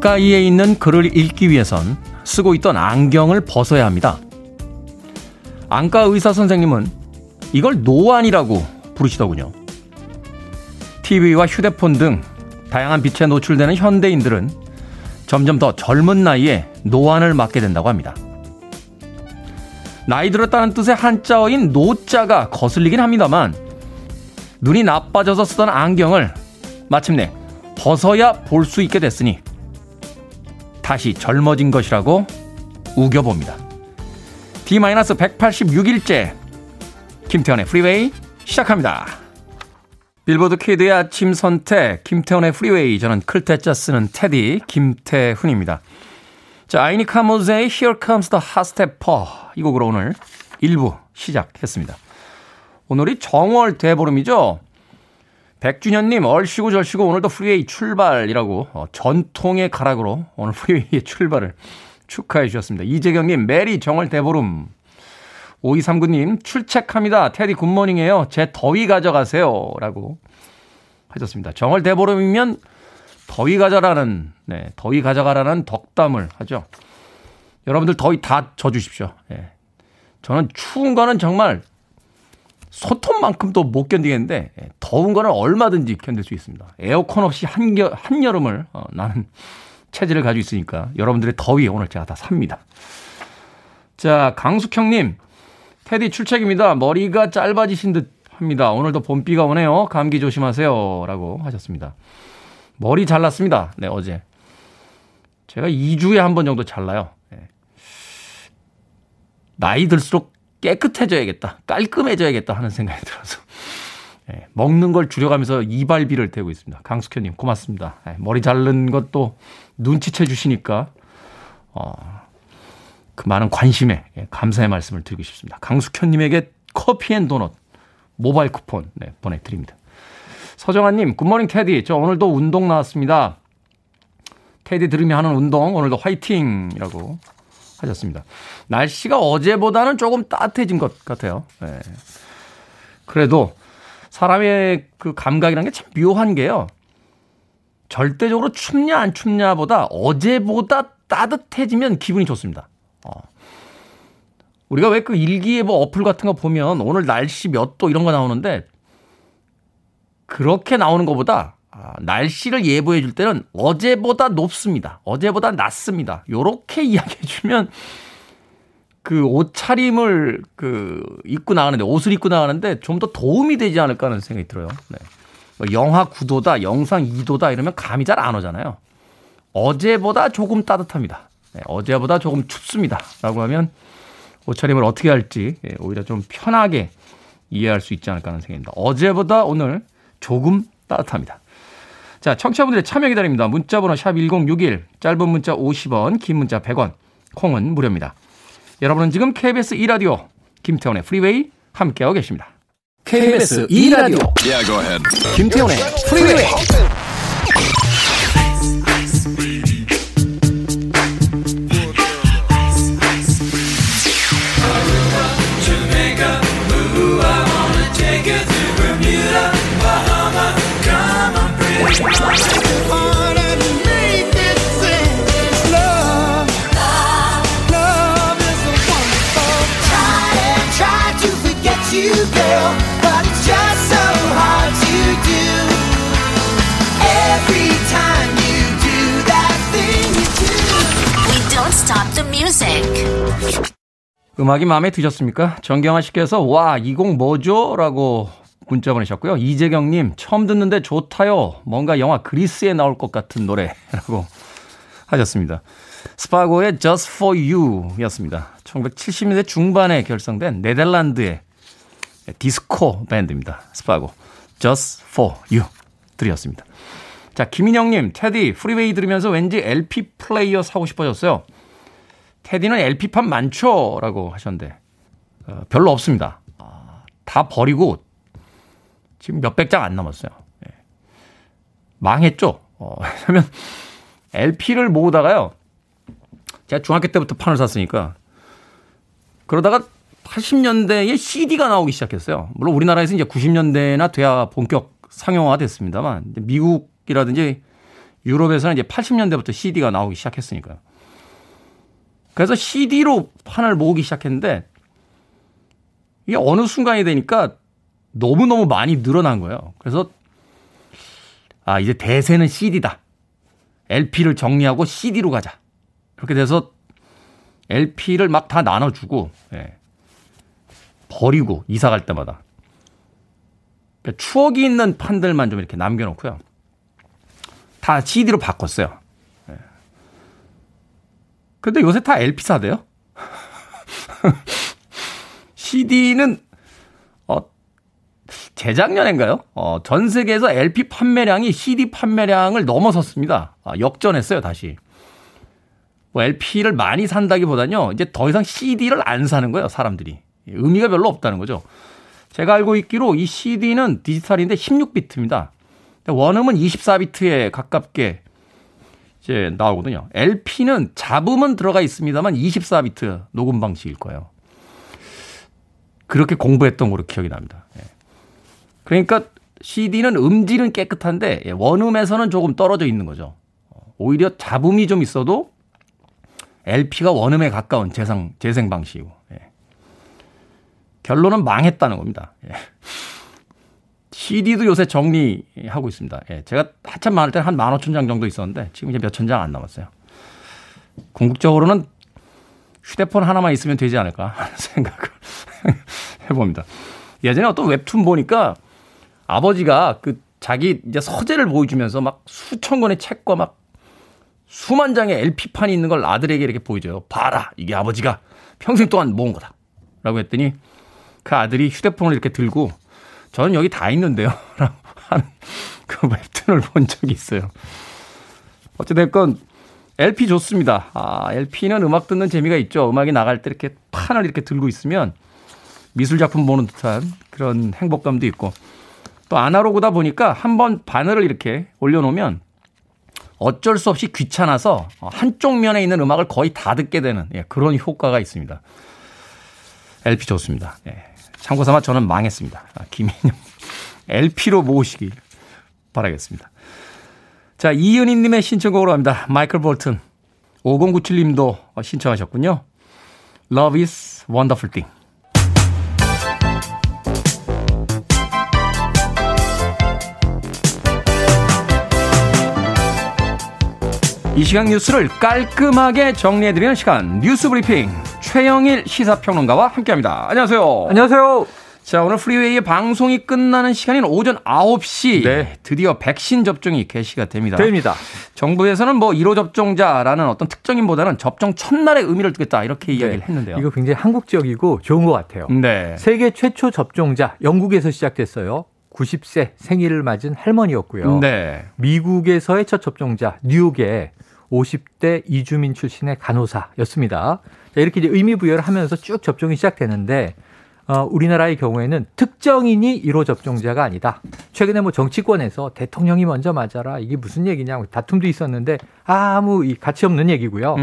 가까이에 있는 글을 읽기 위해선 쓰고 있던 안경을 벗어야 합니다. 안과 의사 선생님은 이걸 노안이라고 부르시더군요. TV와 휴대폰 등 다양한 빛에 노출되는 현대인들은 점점 더 젊은 나이에 노안을 맞게 된다고 합니다. 나이 들었다는 뜻의 한자어인 노자가 거슬리긴 합니다만 눈이 나빠져서 쓰던 안경을 마침내 벗어야 볼 수 있게 됐으니 다시 젊어진 것이라고 우겨봅니다. D-186일째 김태현의 프리웨이 시작합니다. 빌보드 키드의 아침 선택 김태훈의 프리웨이. 저는 클테짜 쓰는 테디 김태훈입니다. 자, 아이니 카모즈의 Here Comes the Hotstepper 이 곡으로 오늘 1부 시작했습니다. 오늘이 정월 대보름이죠. 백준현님 얼씨구 절씨구 오늘도 프리웨이 출발이라고 전통의 가락으로 오늘 프리웨이의 출발을 축하해 주셨습니다. 이재경님 메리 정월 대보름. 5239님 출첵합니다. 테디 굿모닝이에요. 제 더위 가져가세요 라고 하셨습니다. 정월 대보름이면 더위 가져라는 더위 가져가라는 덕담을 하죠. 여러분들 더위 다 져주십시오. 네. 저는 추운 거는 정말 소톱만큼도 못 견디겠는데 더운 거는 얼마든지 견딜 수 있습니다. 에어컨 없이 한여름을 나는 체질을 가지고 있으니까 여러분들의 더위 오늘 제가 다 삽니다. 자, 강숙형님 테디 출첵입니다. 머리가 짧아지신 듯 합니다. 오늘도 봄비가 오네요. 감기 조심하세요 라고 하셨습니다. 머리 잘랐습니다. 네, 어제 제가 2주에 한 번 정도 잘라요. 네. 나이 들수록 깨끗해져야겠다, 깔끔해져야겠다 하는 생각이 들어서 네, 먹는 걸 줄여가면서 이발비를 대고 있습니다. 강숙현님 고맙습니다. 네, 머리 자른 것도 눈치채 주시니까 그 많은 관심에 감사의 말씀을 드리고 싶습니다. 강숙현님에게 커피앤도넛 모바일 쿠폰 네, 보내드립니다. 서정아님 굿모닝 테디. 저 오늘도 운동 나왔습니다. 테디 들으며 하는 운동 오늘도 화이팅이라고 하셨습니다. 날씨가 어제보다는 조금 따뜻해진 것 같아요. 네. 그래도 사람의 그 감각이라는 게 참 묘한 게요. 절대적으로 춥냐 안 춥냐보다 어제보다 따뜻해지면 기분이 좋습니다. 우리가 왜 그 일기예보 어플 같은 거 보면 오늘 날씨 몇 도 이런 거 나오는데 그렇게 나오는 것보다 날씨를 예보해 줄 때는 어제보다 높습니다. 어제보다 낮습니다. 요렇게 이야기해 주면 그 옷차림을 입고 나가는데 옷을 입고 나가는데 좀 더 도움이 되지 않을까 하는 생각이 들어요. 네. 영하 9도다, 영상 2도다 이러면 감이 잘 안 오잖아요. 어제보다 조금 따뜻합니다. 네, 어제보다 조금 춥습니다 라고 하면 옷차림을 어떻게 할지 오히려 좀 편하게 이해할 수 있지 않을까 하는 생각입니다. 어제보다 오늘 조금 따뜻합니다. 자, 청취자분들의 참여 기다립니다. 문자번호 샵 1061 짧은 문자 50원 긴 문자 100원 콩은 무료입니다. 여러분은 지금 KBS 2라디오 김태원의 프리웨이 함께하고 계십니다. KBS 2라디오 yeah, go ahead. 김태원의 프리웨이. 음악이 마음에 드셨습니까? 정경아 씨께서 와, 이 곡 뭐죠? 라고 문자 보내셨고요. 이재경님 처음 듣는데 좋다요. 뭔가 영화 그리스에 나올 것 같은 노래라고 하셨습니다. 스파고의 Just For You 였습니다. 1970년대 중반에 결성된 네덜란드의 디스코 밴드입니다. 스파고 Just For You 들이었습니다. 자, 김인영님 테디 프리웨이 들으면서 왠지 LP 플레이어 사고 싶어졌어요. 테디는 LP판 많죠? 라고 하셨는데 별로 없습니다. 다 버리고 지금 몇백 장 안 남았어요. 예. 망했죠? 왜냐면 LP를 모으다가요. 제가 중학교 때부터 판을 샀으니까. 그러다가 80년대에 CD가 나오기 시작했어요. 물론 우리나라에서 이제 90년대나 돼야 본격 상용화됐습니다만 미국이라든지 유럽에서는 이제 80년대부터 CD가 나오기 시작했으니까요. 그래서 CD로 판을 모으기 시작했는데 이게 어느 순간이 되니까 너무너무 많이 늘어난 거예요. 그래서 아, 이제 대세는 CD다. LP를 정리하고 CD로 가자. 그렇게 돼서 LP를 막 다 나눠주고 예. 버리고 이사 갈 때마다 그러니까 추억이 있는 판들만 좀 이렇게 남겨놓고요. 다 CD로 바꿨어요. 예. 근데 요새 다 LP 사대요. CD는 재작년인가요? 전 세계에서 LP 판매량이 CD 판매량을 넘어섰습니다. 아, 역전했어요 다시. 뭐 LP를 많이 산다기보다는요. 이제 더 이상 CD를 안 사는 거예요 사람들이. 의미가 별로 없다는 거죠. 제가 알고 있기로 이 CD는 디지털인데 16비트입니다. 원음은 24비트에 가깝게 이제 나오거든요. LP는 잡음은 들어가 있습니다만 24비트 녹음 방식일 거예요. 그렇게 공부했던 걸로 기억이 납니다. 그러니까 CD는 음질은 깨끗한데 원음에서는 조금 떨어져 있는 거죠. 오히려 잡음이 좀 있어도 LP가 원음에 가까운 재생 방식이고. 결론은 망했다는 겁니다. 예. CD도 요새 정리하고 있습니다. 예. 제가 한참 많을 때는 한 15,000장 정도 있었는데 지금 이제 몇천 장 안 남았어요. 궁극적으로는 휴대폰 하나만 있으면 되지 않을까 하는 생각을 해봅니다. 예전에 어떤 웹툰 보니까 아버지가 그 자기 이제 서재를 보여주면서 막 수천 권의 책과 막 수만 장의 LP판이 있는 걸 아들에게 이렇게 보여줘요. 봐라, 이게 아버지가 평생 동안 모은 거다. 라고 했더니 그 아들이 휴대폰을 이렇게 들고 저는 여기 다 있는데요 라고 하는 그 웹툰을 본 적이 있어요. 어찌됐건 LP 좋습니다. 아, LP는 음악 듣는 재미가 있죠. 음악이 나갈 때 이렇게 판을 이렇게 들고 있으면 미술작품 보는 듯한 그런 행복감도 있고 또 아날로그다 보니까 한번 바늘을 이렇게 올려놓으면 어쩔 수 없이 귀찮아서 한쪽 면에 있는 음악을 거의 다 듣게 되는 예, 그런 효과가 있습니다. LP 좋습니다. 예. 참고삼아 저는 망했습니다. 아, 김인영 LP로 모으시길 바라겠습니다. 자, 이은희님의 신청곡으로 합니다. 마이클 볼튼 5097님도 신청하셨군요. Love is a wonderful thing. 이 시간 뉴스를 깔끔하게 정리해드리는 시간 뉴스 브리핑 최영일 시사평론가와 함께합니다. 안녕하세요. 안녕하세요. 자, 오늘 프리웨이의 방송이 끝나는 시간인 오전 9시 네. 드디어 백신 접종이 개시가 됩니다. 정부에서는 뭐 1호 접종자라는 어떤 특정인보다는 접종 첫날의 의미를 두겠다 이렇게 이야기를 했는데요. 이거 굉장히 한국적이고 좋은 것 같아요. 네. 세계 최초 접종자 영국에서 시작됐어요. 90세 생일을 맞은 할머니였고요. 네. 미국에서의 첫 접종자 뉴욕의 50대 이주민 출신의 간호사였습니다. 자, 이렇게 이제 의미 부여를 하면서 쭉 접종이 시작되는데 우리나라의 경우에는 특정인이 1호 접종자가 아니다. 최근에 뭐 정치권에서 대통령이 먼저 맞아라 이게 무슨 얘기냐 다툼도 있었는데 아무 가치 없는 얘기고요.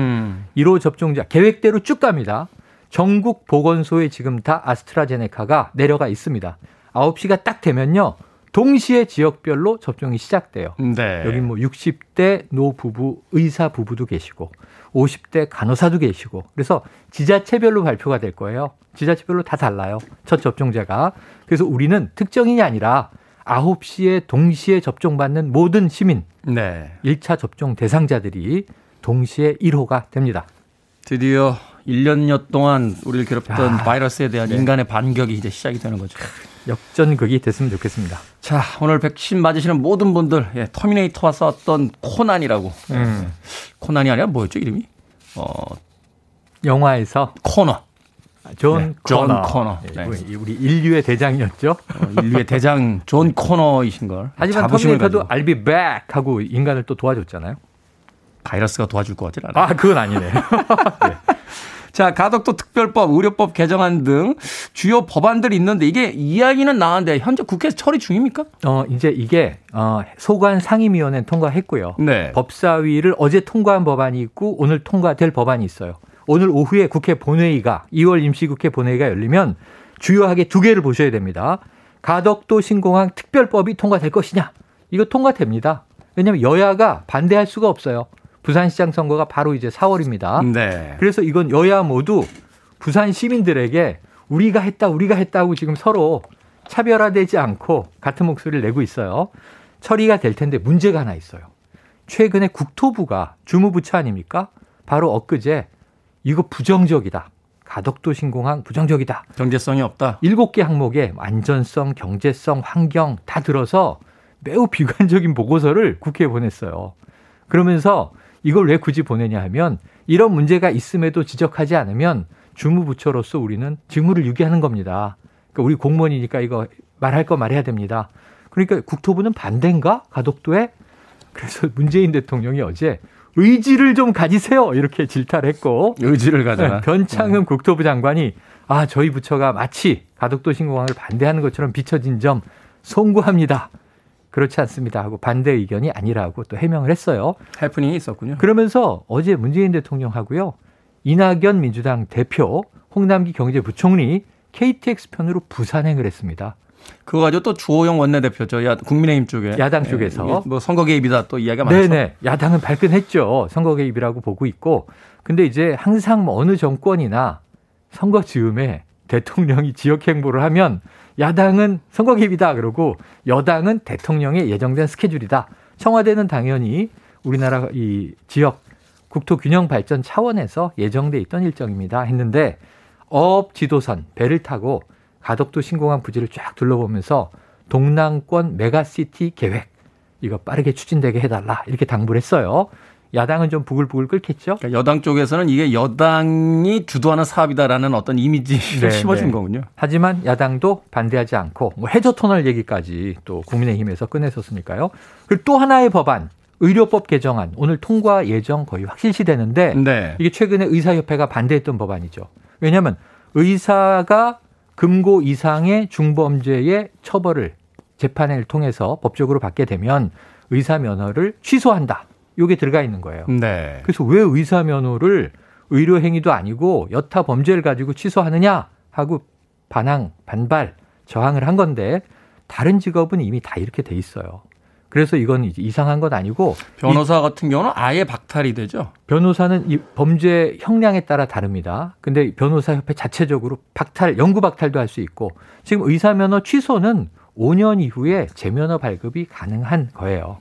1호 접종자 계획대로 쭉 갑니다. 전국 보건소에 지금 다 아스트라제네카가 내려가 있습니다. 9시가 딱 되면요. 동시에 지역별로 접종이 시작돼요. 네. 여기 뭐 60대 노부부, 의사 부부도 계시고 50대 간호사도 계시고 그래서 지자체별로 발표가 될 거예요. 지자체별로 다 달라요. 첫 접종자가. 그래서 우리는 특정인이 아니라 9시에 동시에 접종받는 모든 시민, 네. 1차 접종 대상자들이 동시에 1호가 됩니다. 드디어 1년여 동안 우리를 괴롭혔던 바이러스에 대한 인간의 반격이 이제 시작이 되는 거죠. 역전극이 됐으면 좋겠습니다. 자, 오늘 백신 맞으시는 모든 분들 예, 터미네이터와 싸웠던 코난이라고. 코난이 아니라 뭐였죠 이름이? 영화에서 코너. 존 코너. 네. 우리 인류의 대장이었죠. 인류의 대장 존 코너이신 걸. 하지만 터미네이터도 I'll be back 하고 인간을 또 도와줬잖아요. 바이러스가 도와줄 것 같진 않아요. 아, 그건 아니네. 네. 자, 가덕도 특별법, 의료법 개정안 등 주요 법안들이 있는데 이게 이야기는 나왔는데 현재 국회에서 처리 중입니까? 이제 이게 소관 상임위원회는 통과했고요. 네. 법사위를 어제 통과한 법안이 있고 오늘 통과될 법안이 있어요. 오늘 오후에 국회 본회의가 2월 임시국회 본회의가 열리면 주요하게 두 개를 보셔야 됩니다. 가덕도 신공항 특별법이 통과될 것이냐? 이거 통과됩니다. 왜냐하면 여야가 반대할 수가 없어요. 부산시장 선거가 바로 이제 4월입니다. 네. 그래서 이건 여야 모두 부산 시민들에게 우리가 했다고 지금 서로 차별화되지 않고 같은 목소리를 내고 있어요. 처리가 될 텐데 문제가 하나 있어요. 최근에 국토부가 주무부처 아닙니까? 바로 엊그제 이거 부정적이다. 가덕도 신공항 부정적이다. 경제성이 없다. 7개 항목에 안전성, 경제성, 환경 다 들어서 매우 비관적인 보고서를 국회에 보냈어요. 그러면서 이걸 왜 굳이 보내냐 하면 이런 문제가 있음에도 지적하지 않으면 주무부처로서 우리는 직무를 유기하는 겁니다. 그러니까 우리 공무원이니까 이거 말할 거 말해야 됩니다. 그러니까 국토부는 반대인가? 가덕도에? 그래서 문재인 대통령이 어제 의지를 좀 가지세요 이렇게 질타를 했고 의지를 가져라. 변창흠 국토부 장관이 저희 부처가 마치 가덕도 신공항을 반대하는 것처럼 비춰진 점 송구합니다. 그렇지 않습니다 하고 반대 의견이 아니라고 또 해명을 했어요. 해프닝이 있었군요. 그러면서 어제 문재인 대통령하고요. 이낙연 민주당 대표, 홍남기 경제부총리, KTX 편으로 부산행을 했습니다. 그거 가지고 또 주호영 원내대표죠. 국민의힘 쪽에. 야당 쪽에서. 뭐 선거 개입이다 또 이야기가 많죠. 네네. 야당은 발끈했죠. 선거 개입이라고 보고 있고. 근데 이제 항상 어느 정권이나 선거 즈음에 대통령이 지역 행보를 하면 야당은 선거 개입이다 그러고 여당은 대통령의 예정된 스케줄이다. 청와대는 당연히 우리나라 이 지역 국토균형 발전 차원에서 예정돼 있던 일정입니다. 했는데 어업 지도선 배를 타고 가덕도 신공항 부지를 쫙 둘러보면서 동남권 메가시티 계획 이거 빠르게 추진되게 해달라 이렇게 당부를 했어요. 야당은 좀 부글부글 끓겠죠. 그러니까 여당 쪽에서는 이게 여당이 주도하는 사업이다라는 어떤 이미지를 심어준 거군요. 하지만 야당도 반대하지 않고 뭐 해저터널 얘기까지 또 국민의힘에서 꺼내었으니까요. 그리고 또 하나의 법안. 의료법 개정안 오늘 통과 예정 거의 확실시 되는데 네. 이게 최근에 의사협회가 반대했던 법안이죠. 왜냐하면 의사가 금고 이상의 중범죄의 처벌을 재판을 통해서 법적으로 받게 되면 의사 면허를 취소한다. 이게 들어가 있는 거예요. 네. 그래서 왜 의사 면허를 의료 행위도 아니고 여타 범죄를 가지고 취소하느냐 하고 반발, 저항을 한 건데 다른 직업은 이미 다 이렇게 돼 있어요. 그래서 이건 이제 이상한 건 아니고 변호사 같은 경우는 아예 박탈이 되죠. 변호사는 이 범죄 형량에 따라 다릅니다. 근데 변호사협회 자체적으로 영구 박탈도 할 수 있고 지금 의사면허 취소는 5년 이후에 재면허 발급이 가능한 거예요.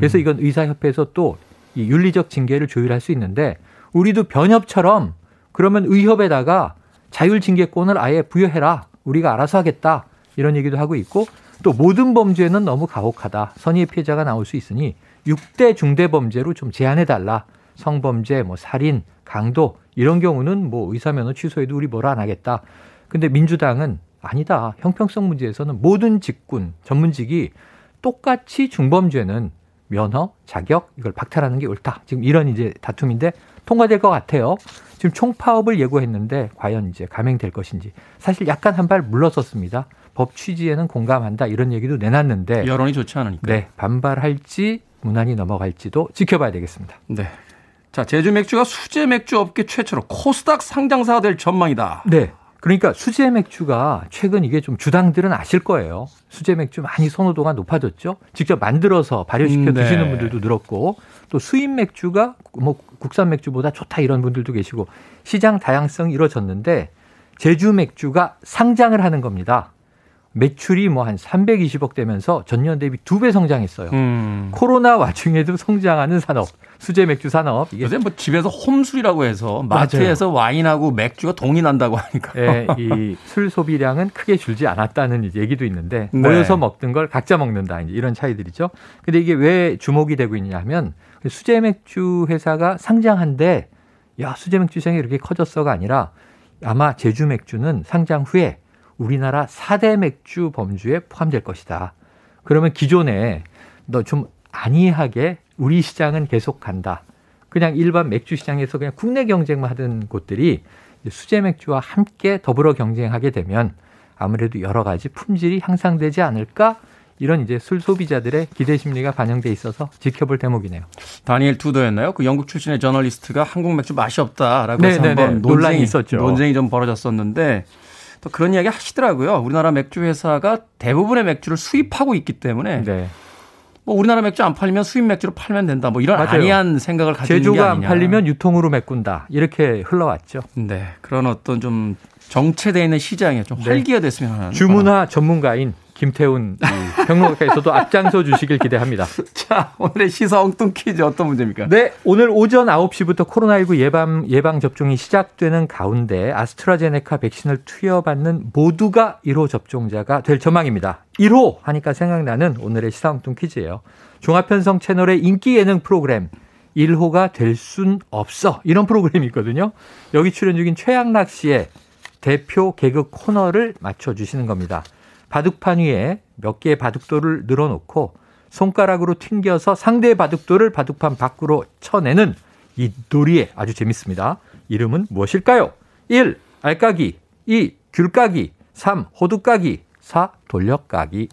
그래서 이건 의사협회에서 또 이 윤리적 징계를 조율할 수 있는데 우리도 변협처럼 그러면 의협에다가 자율징계권을 아예 부여해라. 우리가 알아서 하겠다. 이런 얘기도 하고 있고 또 모든 범죄는 너무 가혹하다. 선의의 피해자가 나올 수 있으니 6대 중대범죄로 좀 제한해달라. 성범죄, 살인, 강도 이런 경우는 의사면허 취소해도 우리 뭐라 안 하겠다. 근데 민주당은 아니다. 형평성 문제에서는 모든 직군, 전문직이 똑같이 중범죄는 면허, 자격 이걸 박탈하는 게 옳다. 지금 이런 이제 다툼인데 통과될 것 같아요. 지금 총파업을 예고했는데 과연 이제 감행될 것인지 사실 약간 한 발 물러섰습니다. 법 취지에는 공감한다 이런 얘기도 내놨는데 여론이 좋지 않으니까 네, 반발할지 무난히 넘어갈지도 지켜봐야 되겠습니다. 네, 자 제주 맥주가 수제 맥주 업계 최초로 코스닥 상장사가 될 전망이다. 네, 그러니까 수제 맥주가 최근 이게 좀 주당들은 아실 거예요. 수제 맥주 많이 선호도가 높아졌죠. 직접 만들어서 발효시켜 드시는 분들도 늘었고 또 수입 맥주가 국산 맥주보다 좋다 이런 분들도 계시고 시장 다양성이 이루어졌는데 제주 맥주가 상장을 하는 겁니다. 매출이 한 320억 되면서 전년 대비 2배 성장했어요. 코로나 와중에도 성장하는 산업, 수제 맥주 산업. 이게 요새 집에서 홈술이라고 해서 마트에서 맞아요. 와인하고 맥주가 동이 난다고 하니까. 네, 이 술 소비량은 크게 줄지 않았다는 얘기도 있는데 네. 모여서 먹던 걸 각자 먹는다. 이런 차이들이죠. 근데 이게 왜 주목이 되고 있냐면 수제 맥주 회사가 상장한데 야 수제 맥주 시장이 이렇게 커졌어가 아니라 아마 제주 맥주는 상장 후에 우리나라 4대 맥주 범주에 포함될 것이다. 그러면 기존에 너 좀 안이하게 우리 시장은 계속 간다. 그냥 일반 맥주 시장에서 그냥 국내 경쟁만 하던 곳들이 수제 맥주와 함께 더불어 경쟁하게 되면 아무래도 여러 가지 품질이 향상되지 않을까? 이런 이제 술 소비자들의 기대 심리가 반영돼 있어서 지켜볼 대목이네요. 다니엘 투더였나요? 그 영국 출신의 저널리스트가 한국 맥주 맛이 없다라고 해서 한번 논란이 있었죠. 논쟁이 좀 벌어졌었는데 또 그런 이야기 하시더라고요. 우리나라 맥주 회사가 대부분의 맥주를 수입하고 있기 때문에 네. 뭐 우리나라 맥주 안 팔리면 수입 맥주로 팔면 된다. 뭐 이런 맞아요. 안이한 생각을 가지는 게 아니냐. 제조가 안 팔리면 유통으로 메꾼다. 이렇게 흘러왔죠. 네. 그런 어떤 좀 정체되어 있는 시장에 좀 활기화됐으면 하는. 주문화 전문가인 김태훈 평론가께서도 앞장서 주시길 기대합니다. 자, 오늘의 시사 엉뚱 퀴즈 어떤 문제입니까? 네, 오늘 오전 9시부터 코로나19 예방접종이 시작되는 가운데 아스트라제네카 백신을 투여받는 모두가 1호 접종자가 될 전망입니다. 1호 하니까 생각나는 오늘의 시사 엉뚱 퀴즈예요. 종합편성 채널의 인기 예능 프로그램 1호가 될 순 없어. 이런 프로그램이 있거든요. 여기 출연 중인 최양락 씨의 대표 개그 코너를 맞춰주시는 겁니다. 바둑판 위에 몇 개의 바둑돌을 늘어놓고 손가락으로 튕겨서 상대의 바둑돌을 바둑판 밖으로 쳐내는 이 놀이에 아주 재밌습니다. 이름은 무엇일까요? 1. 알까기 2. 귤까기 3. 호두까기 4. 돌려까기.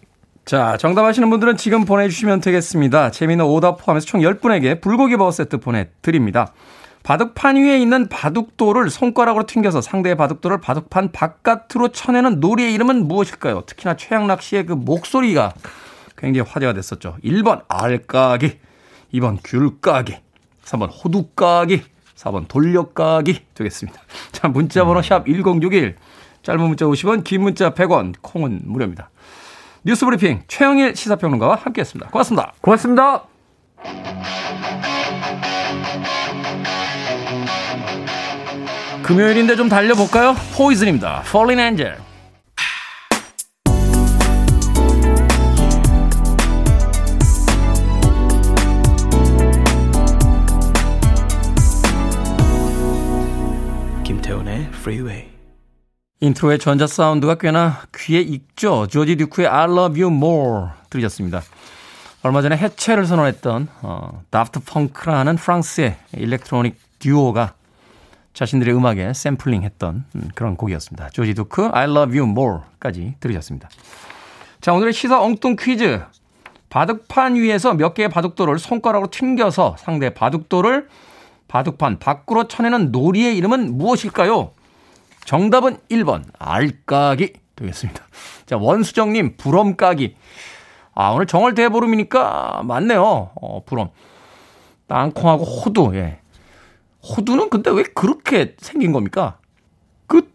자, 정답하시는 분들은 지금 보내주시면 되겠습니다. 재미있는 오답 포함해서 총 10분에게 불고기 버거 세트 보내드립니다. 바둑판 위에 있는 바둑돌을 손가락으로 튕겨서 상대의 바둑돌을 바둑판 바깥으로 쳐내는 놀이의 이름은 무엇일까요? 특히나 최양락 씨의 그 목소리가 굉장히 화제가 됐었죠. 1번 알까기, 2번 귤까기, 3번 호두까기, 4번 돌려까기 되겠습니다. 자, 문자번호 샵 1061, 짧은 문자 50원, 긴 문자 100원, 콩은 무료입니다. 뉴스브리핑 최영일 시사평론가와 함께했습니다. 고맙습니다. 고맙습니다. 금요일인데 좀 달려볼까요? 포이즌입니다. Falling Angel. 김태훈의 Freeway. 인트로의 전자 사운드가 꽤나 귀에 익죠. 조지 듀크의 I Love You More 들으셨습니다. 얼마 전에 해체를 선언했던 다프트펑크라는 프랑스의 일렉트로닉 듀오가 자신들의 음악에 샘플링했던 그런 곡이었습니다. 조지 듀크 I Love You More까지 들으셨습니다. 자, 오늘의 시사 엉뚱 퀴즈. 바둑판 위에서 몇 개의 바둑돌을 손가락으로 튕겨서 상대 바둑돌을 바둑판 밖으로 쳐내는 놀이의 이름은 무엇일까요? 정답은 1번 알까기 되겠습니다. 자, 원수정님 부럼까기. 아, 오늘 정월대보름이니까 맞네요. 부럼. 땅콩하고 호두. 예. 호두는 근데 왜 그렇게 생긴 겁니까? 그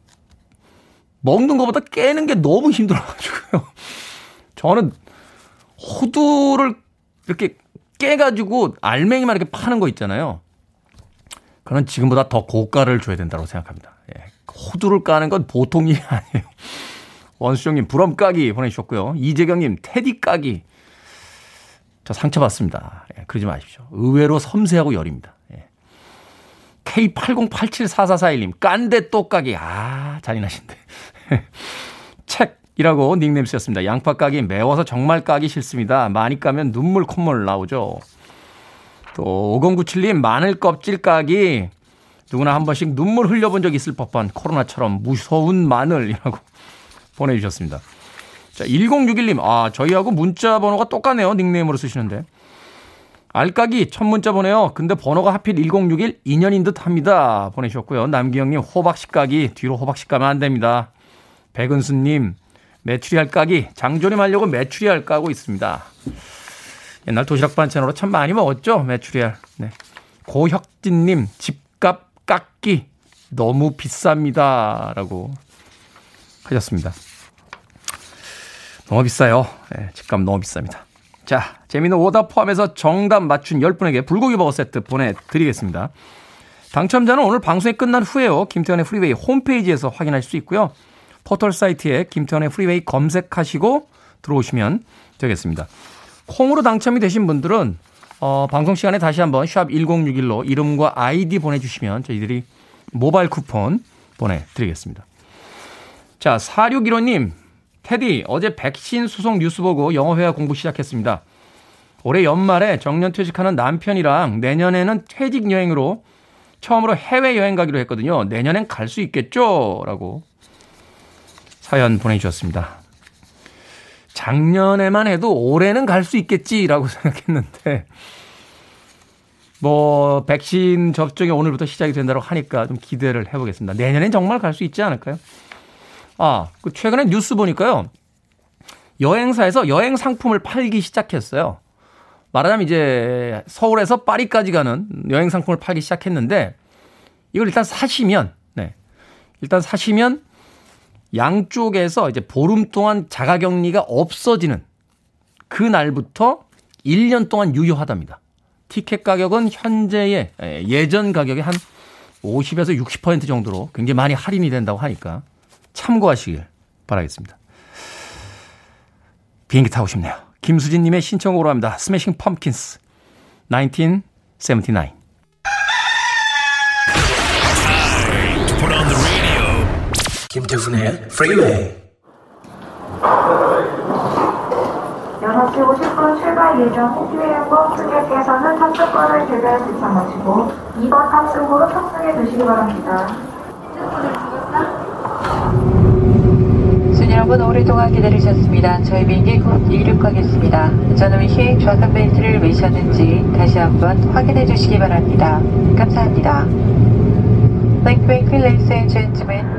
먹는 것보다 깨는 게 너무 힘들어가지고요. 저는 호두를 이렇게 깨가지고 알맹이만 이렇게 파는 거 있잖아요. 그건 지금보다 더 고가를 줘야 된다고 생각합니다. 예. 호두를 까는 건 보통 일이 아니에요. 원수정님 부럼 까기 보내주셨고요. 이재경님 테디 까기. 저 상처받습니다. 예, 그러지 마십시오. 의외로 섬세하고 여립니다. 예. K80874441님 깐데 또 까기. 아, 잔인하신데. 책이라고 닉네임 쓰였습니다. 양파 까기 매워서 정말 까기 싫습니다. 많이 까면 눈물 콧물 나오죠. 또 5097님 마늘 껍질 까기. 누구나 한 번씩 눈물 흘려본 적 있을 법한 코로나처럼 무서운 마늘이라고 보내주셨습니다. 자, 1061님. 아, 저희하고 문자 번호가 똑같네요. 닉네임으로 쓰시는데. 알까기 첫 문자 보내요. 근데 번호가 하필 1061 2년인 듯 합니다. 보내주셨고요. 남기영님 호박씨 까기. 뒤로 호박씨 까면 안 됩니다. 백은수님 메추리 알 까기. 장조림 하려고 메추리 알 까고 있습니다. 옛날 도시락 반찬으로 참 많이 먹었죠. 메추리 알. 네. 고혁진님 집값 깎기. 너무 비쌉니다. 라고 하셨습니다. 너무 비싸요. 네, 집값 너무 비쌉니다. 자, 재미있는 오답 포함해서 정답 맞춘 10분에게 불고기 버거 세트 보내드리겠습니다. 당첨자는 오늘 방송이 끝난 후에요. 김태현의 프리웨이 홈페이지에서 확인할 수 있고요. 포털 사이트에 김태현의 프리웨이 검색하시고 들어오시면 되겠습니다. 콩으로 당첨이 되신 분들은 방송 시간에 다시 한번 샵 1061로 이름과 아이디 보내주시면 저희들이 모바일 쿠폰 보내드리겠습니다. 자, 4615님. 테디, 어제 백신 수속 뉴스 보고 영어회화 공부 시작했습니다. 올해 연말에 정년퇴직하는 남편이랑 내년에는 퇴직여행으로 처음으로 해외여행 가기로 했거든요. 내년엔 갈 수 있겠죠? 라고 사연 보내주셨습니다. 작년에만 해도 올해는 갈 수 있겠지라고 생각했는데 뭐 백신 접종이 오늘부터 시작이 된다고 하니까 좀 기대를 해보겠습니다. 내년엔 정말 갈 수 있지 않을까요? 아, 그 최근에 뉴스 보니까요. 여행사에서 여행 상품을 팔기 시작했어요. 말하자면 이제 서울에서 파리까지 가는 여행 상품을 팔기 시작했는데 이걸 일단 사시면, 네. 일단 사시면 양쪽에서 이제 보름 동안 자가 격리가 없어지는 그 날부터 1년 동안 유효하답니다. 티켓 가격은 현재의 예전 가격의 한 50에서 60% 정도로 굉장히 많이 할인이 된다고 하니까 참고하시길 바라겠습니다. 비행기 타고 싶네요. 김수진님의 신청곡으로 합니다. 스매싱 펌킨스 1979. 김태훈의 프리웨이. 연합 50번 출발 예정 호기회원과 승객께서는 탑승권을 제대로 지참하시고 2번 탑승으로 탑승해 주시기 바랍니다. 승객 여러분 오랫동안 기다리셨습니다. 저희 비행기 곧 이륙하겠습니다. 안전위 시행 좌석 벨트를 매셨는지 다시 한번 확인해 주시기 바랍니다. 감사합니다. Ladies and gentlemen.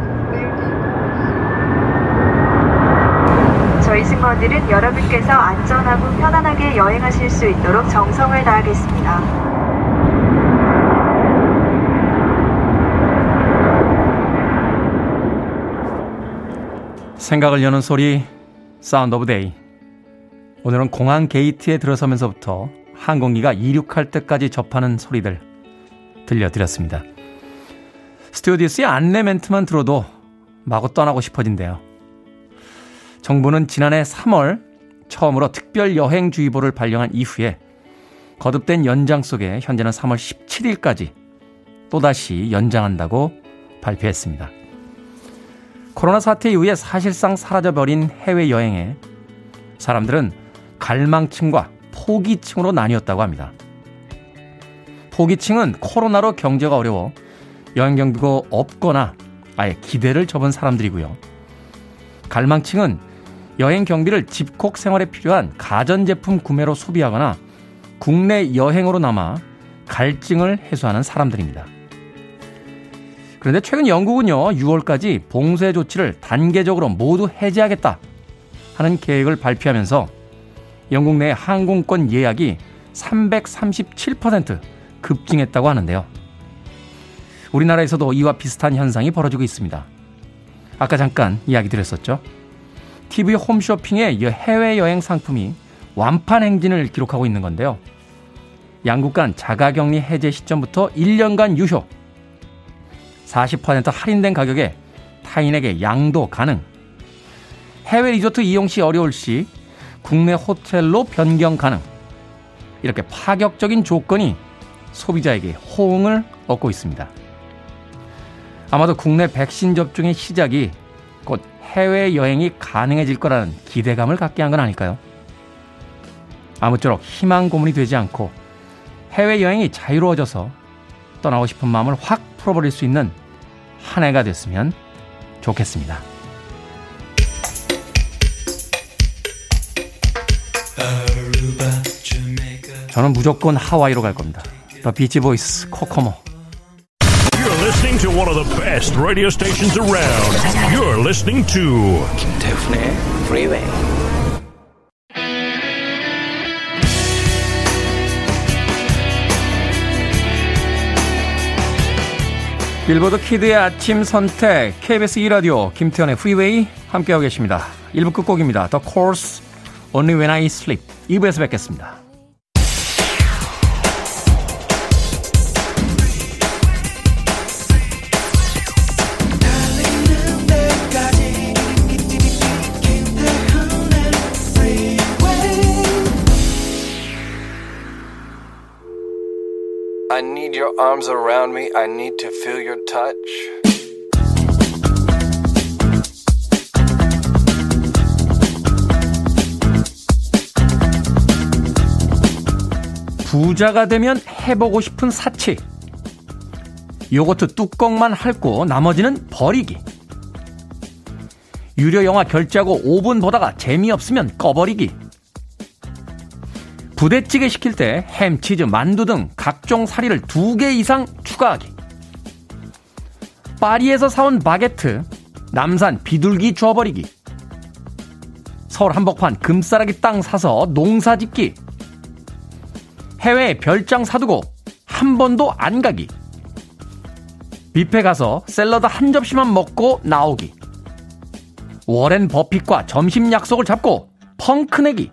저희 승무원들은 여러분께서 안전하고 편안하게 여행하실 수 있도록 정성을 다하겠습니다. 생각을 여는 소리, 사운드 오브 데이. 오늘은 공항 게이트에 들어서면서부터 항공기가 이륙할 때까지 접하는 소리들 들려드렸습니다. 스튜어디스의 안내 멘트만 들어도 마구 떠나고 싶어진대요. 정부는 지난해 3월 처음으로 특별여행주의보를 발령한 이후에 거듭된 연장 속에 현재는 3월 17일까지 또다시 연장한다고 발표했습니다. 코로나 사태 이후에 사실상 사라져버린 해외여행에 사람들은 갈망층과 포기층으로 나뉘었다고 합니다. 포기층은 코로나로 경제가 어려워 여행 경비가 없거나 아예 기대를 접은 사람들이고요. 갈망층은 여행 경비를 집콕 생활에 필요한 가전제품 구매로 소비하거나 국내 여행으로 남아 갈증을 해소하는 사람들입니다. 그런데 최근 영국은요, 6월까지 봉쇄 조치를 단계적으로 모두 해제하겠다 하는 계획을 발표하면서 영국 내 항공권 예약이 337% 급증했다고 하는데요. 우리나라에서도 이와 비슷한 현상이 벌어지고 있습니다. 아까 잠깐 이야기 드렸었죠. TV 홈쇼핑의 해외여행 상품이 완판 행진을 기록하고 있는 건데요. 양국 간 자가격리 해제 시점부터 1년간 유효, 40% 할인된 가격에 타인에게 양도 가능, 해외 리조트 이용 시 어려울 시 국내 호텔로 변경 가능, 이렇게 파격적인 조건이 소비자에게 호응을 얻고 있습니다. 아마도 국내 백신 접종의 시작이 곧 해외여행이 가능해질 거라는 기대감을 갖게 한 건 아닐까요? 아무쪼록 희망 고문이 되지 않고 해외여행이 자유로워져서 떠나고 싶은 마음을 확 풀어버릴 수 있는 한 해가 됐으면 좋겠습니다. 저는 무조건 하와이로 갈 겁니다. 더 비치 보이스 코코모. Listening to one of the best radio stations around. You're listening to 김태훈의 Freeway. 빌보드 키드의 아침 선택 KBS 2라디오 김태훈의 Freeway 함께하고 계십니다. 1부 끝곡입니다. The Course, Only When I Sleep. 2부에서 뵙겠습니다. I need your arms around me. I need to feel your touch. 부자가 되면 해보고 싶은 사치. 요거트 뚜껑만 핥고 나머지는 버리기. 유료 영화 결제하고 5분 보다가 재미없으면 꺼버리기. 부대찌개 시킬 때 햄, 치즈, 만두 등 각종 사리를 2개 이상 추가하기. 파리에서 사온 바게트, 남산 비둘기 줘버리기. 서울 한복판 금싸라기 땅 사서 농사 짓기. 해외에 별장 사두고 한 번도 안 가기. 뷔페 가서 샐러드 한 접시만 먹고 나오기. 워렌 버핏과 점심 약속을 잡고 펑크 내기.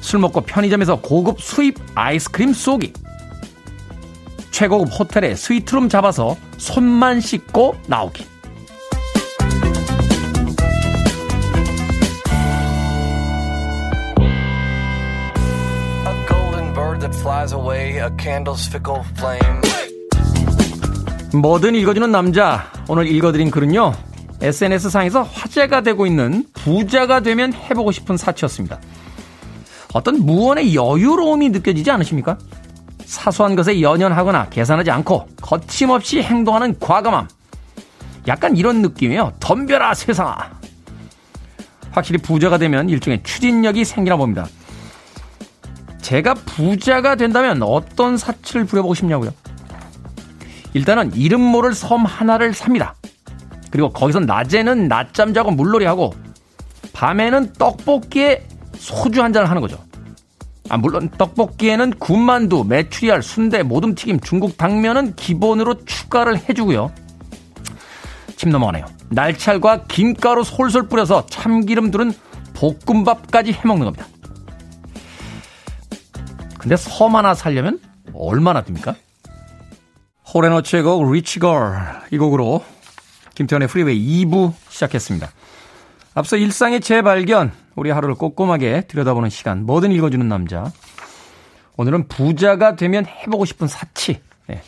술 먹고 편의점에서 고급 수입 아이스크림 쏘기. 최고급 호텔에 스위트룸 잡아서 손만 씻고 나오기. 뭐든 읽어주는 남자, 오늘 읽어드린 글은요, SNS상에서 화제가 되고 있는 부자가 되면 해보고 싶은 사치였습니다. 어떤 무언의 여유로움이 느껴지지 않으십니까? 사소한 것에 연연하거나 계산하지 않고 거침없이 행동하는 과감함. 약간 이런 느낌이에요. 덤벼라 세상아. 확실히 부자가 되면 일종의 추진력이 생기나 봅니다. 제가 부자가 된다면 어떤 사치를 부려보고 싶냐고요? 일단은 이름 모를 섬 하나를 삽니다. 그리고 거기서 낮에는 낮잠 자고 물놀이하고 밤에는 떡볶이에 소주 한 잔을 하는 거죠. 물론 떡볶이에는 군만두, 메추리알, 순대, 모둠튀김, 중국 당면은 기본으로 추가를 해주고요. 침 넘어가네요. 날찰과 김가루 솔솔 뿌려서 참기름 두른 볶음밥까지 해먹는 겁니다. 근데 섬 하나 살려면 얼마나 듭니까? 호레노츠의 곡 리치걸, 이 곡으로 김태현의 프리웨이 2부 시작했습니다. 앞서 일상의 재발견, 우리 하루를 꼼꼼하게 들여다보는 시간, 뭐든 읽어주는 남자. 오늘은 부자가 되면 해보고 싶은 사치. 네.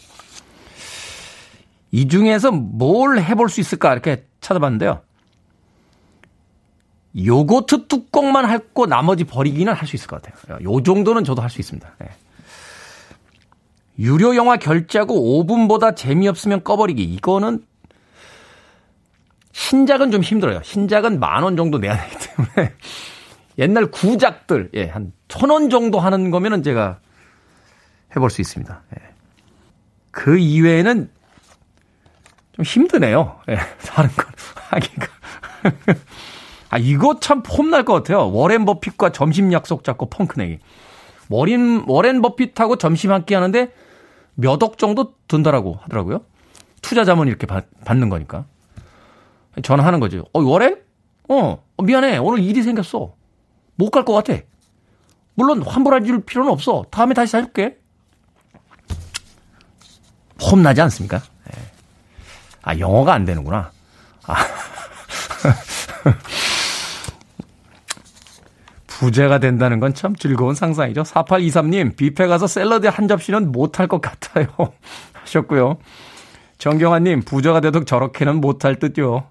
이 중에서 뭘 해볼 수 있을까 이렇게 찾아봤는데요. 요거트 뚜껑만 핥고 나머지 버리기는 할 수 있을 것 같아요. 요 정도는 저도 할 수 있습니다. 네. 유료 영화 결제하고 5분보다 재미없으면 꺼버리기. 이거는 신작은 좀 힘들어요. 신작은 10,000원 정도 내야 되기 때문에 옛날 구작들, 예, 한 1,000원 정도 하는 거면은 제가 해볼 수 있습니다. 예. 그 이외에는 좀 힘드네요. 예, 다른 걸 하기가. 이거 참 폼날 것 같아요. 워렌 버핏과 점심 약속 잡고 펑크 내기. 워렌 버핏하고 점심 한 끼 하는데 몇 억 정도 든다라고 하더라고요. 투자 자문 이렇게 받는 거니까. 전화하는 거죠. 워렌? 미안해. 오늘 일이 생겼어. 못 갈 것 같아. 물론 환불할 필요는 없어. 다음에 다시 사줄게. 폼나지 않습니까? 영어가 안 되는구나. 부자가 된다는 건 참 즐거운 상상이죠. 4823님, 뷔페 가서 샐러드 한 접시는 못할 것 같아요. 하셨고요. 정경환님, 부자가 돼도 저렇게는 못할 듯요.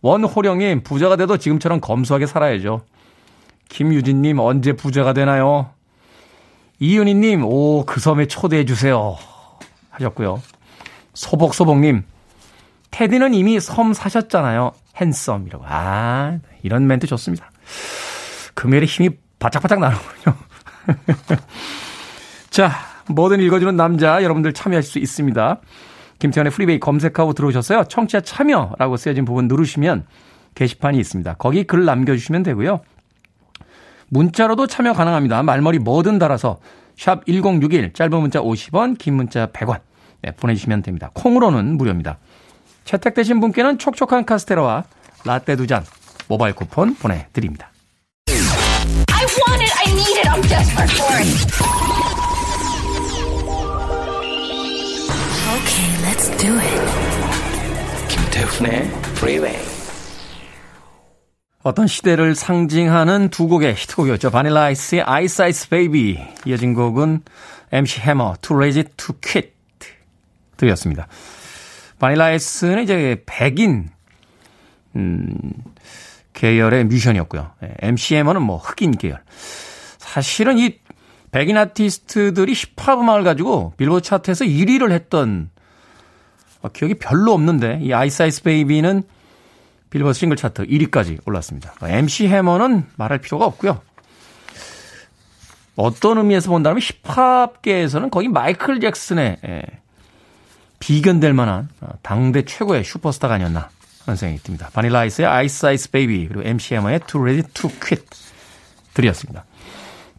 원호령님, 부자가 돼도 지금처럼 검소하게 살아야죠. 김유진님, 언제 부자가 되나요? 이윤희님, 그 섬에 초대해 주세요. 하셨고요. 소복소복님, 테디는 이미 섬 사셨잖아요. 핸섬이라고. 이런 멘트 좋습니다. 금요일에 힘이 바짝바짝 나는군요. 자, 뭐든 읽어주는 남자, 여러분들 참여하실 수 있습니다. 김태현의 프리베이 검색하고 들어오셨어요. 청취자 참여라고 쓰여진 부분 누르시면 게시판이 있습니다. 거기 글 남겨주시면 되고요. 문자로도 참여 가능합니다. 말머리 뭐든 달아서 샵 1061, 짧은 문자 50원, 긴 문자 100원, 네, 보내주시면 됩니다. 콩으로는 무료입니다. 채택되신 분께는 촉촉한 카스테라와 라떼 2잔 모바일 쿠폰 보내드립니다. I want it, I need it, I'm just for it. Okay, let's do it. 김태훈의 Freeway. 어떤 시대를 상징하는 두 곡의 히트곡이었죠. 바닐라 아이스의 Ice Ice Baby. 이어진 곡은 MC 해머, Too Ready Too Quit 들이었습니다. 바닐라 아이스는 이제 백인 계열의 뮤지션이었고요. MC 해머는 흑인 계열. 사실은 이 백인 아티스트들이 힙합 음악을 가지고 빌보드 차트에서 1위를 했던 기억이 별로 없는데, 이 아이스 아이스 베이비는 빌보드 싱글 차트 1위까지 올랐습니다. MC 해머는 말할 필요가 없고요. 어떤 의미에서 본다면 힙합계에서는 거의 마이클 잭슨의 비견될 만한 당대 최고의 슈퍼스타가 아니었나 하는 생각이 듭니다. 바닐라 아이스의 아이스 아이스 베이비, 그리고 MC 해머의 Too Ready Too Quit 들이었습니다.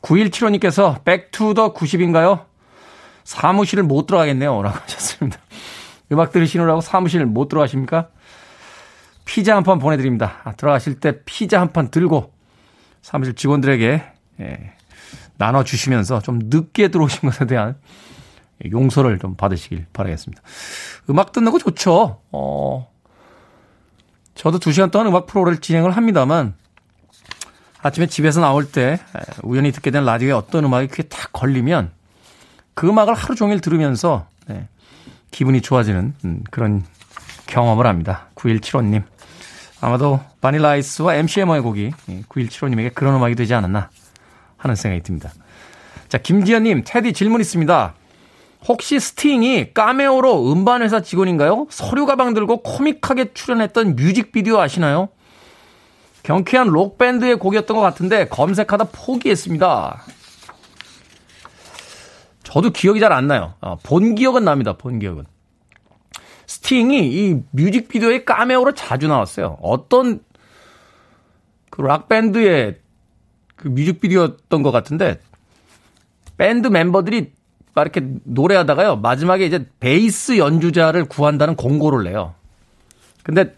9175님께서 백투더 90인가요? 사무실을 못 들어가겠네요 라고 하셨습니다. 음악 들으시느라고 사무실 못 들어가십니까? 피자 한 판 보내드립니다. 들어가실 때 피자 한 판 들고 사무실 직원들에게 나눠주시면서 좀 늦게 들어오신 것에 대한 용서를 좀 받으시길 바라겠습니다. 음악 듣는 거 좋죠. 저도 2시간 동안 음악 프로를 진행을 합니다만 아침에 집에서 나올 때 우연히 듣게 된 라디오에 어떤 음악이 귀에 탁 걸리면 그 음악을 하루 종일 들으면서 기분이 좋아지는 그런 경험을 합니다. 9175님. 아마도 바닐라 아이스와 MC 해머의 곡이 9175님에게 그런 음악이 되지 않았나 하는 생각이 듭니다. 자, 김지현님, 테디 질문 있습니다. 혹시 스팅이 카메오로 음반회사 직원인가요? 서류 가방 들고 코믹하게 출연했던 뮤직비디오 아시나요? 경쾌한 록밴드의 곡이었던 것 같은데 검색하다 포기했습니다. 저도 기억이 잘 안 나요. 본 기억은 납니다. 본 기억은. 스팅이 이 뮤직비디오에 카메오로 자주 나왔어요. 어떤 그 락밴드의 그 뮤직비디오였던 것 같은데 밴드 멤버들이 막 이렇게 노래하다가요. 마지막에 이제 베이스 연주자를 구한다는 공고를 내요. 근데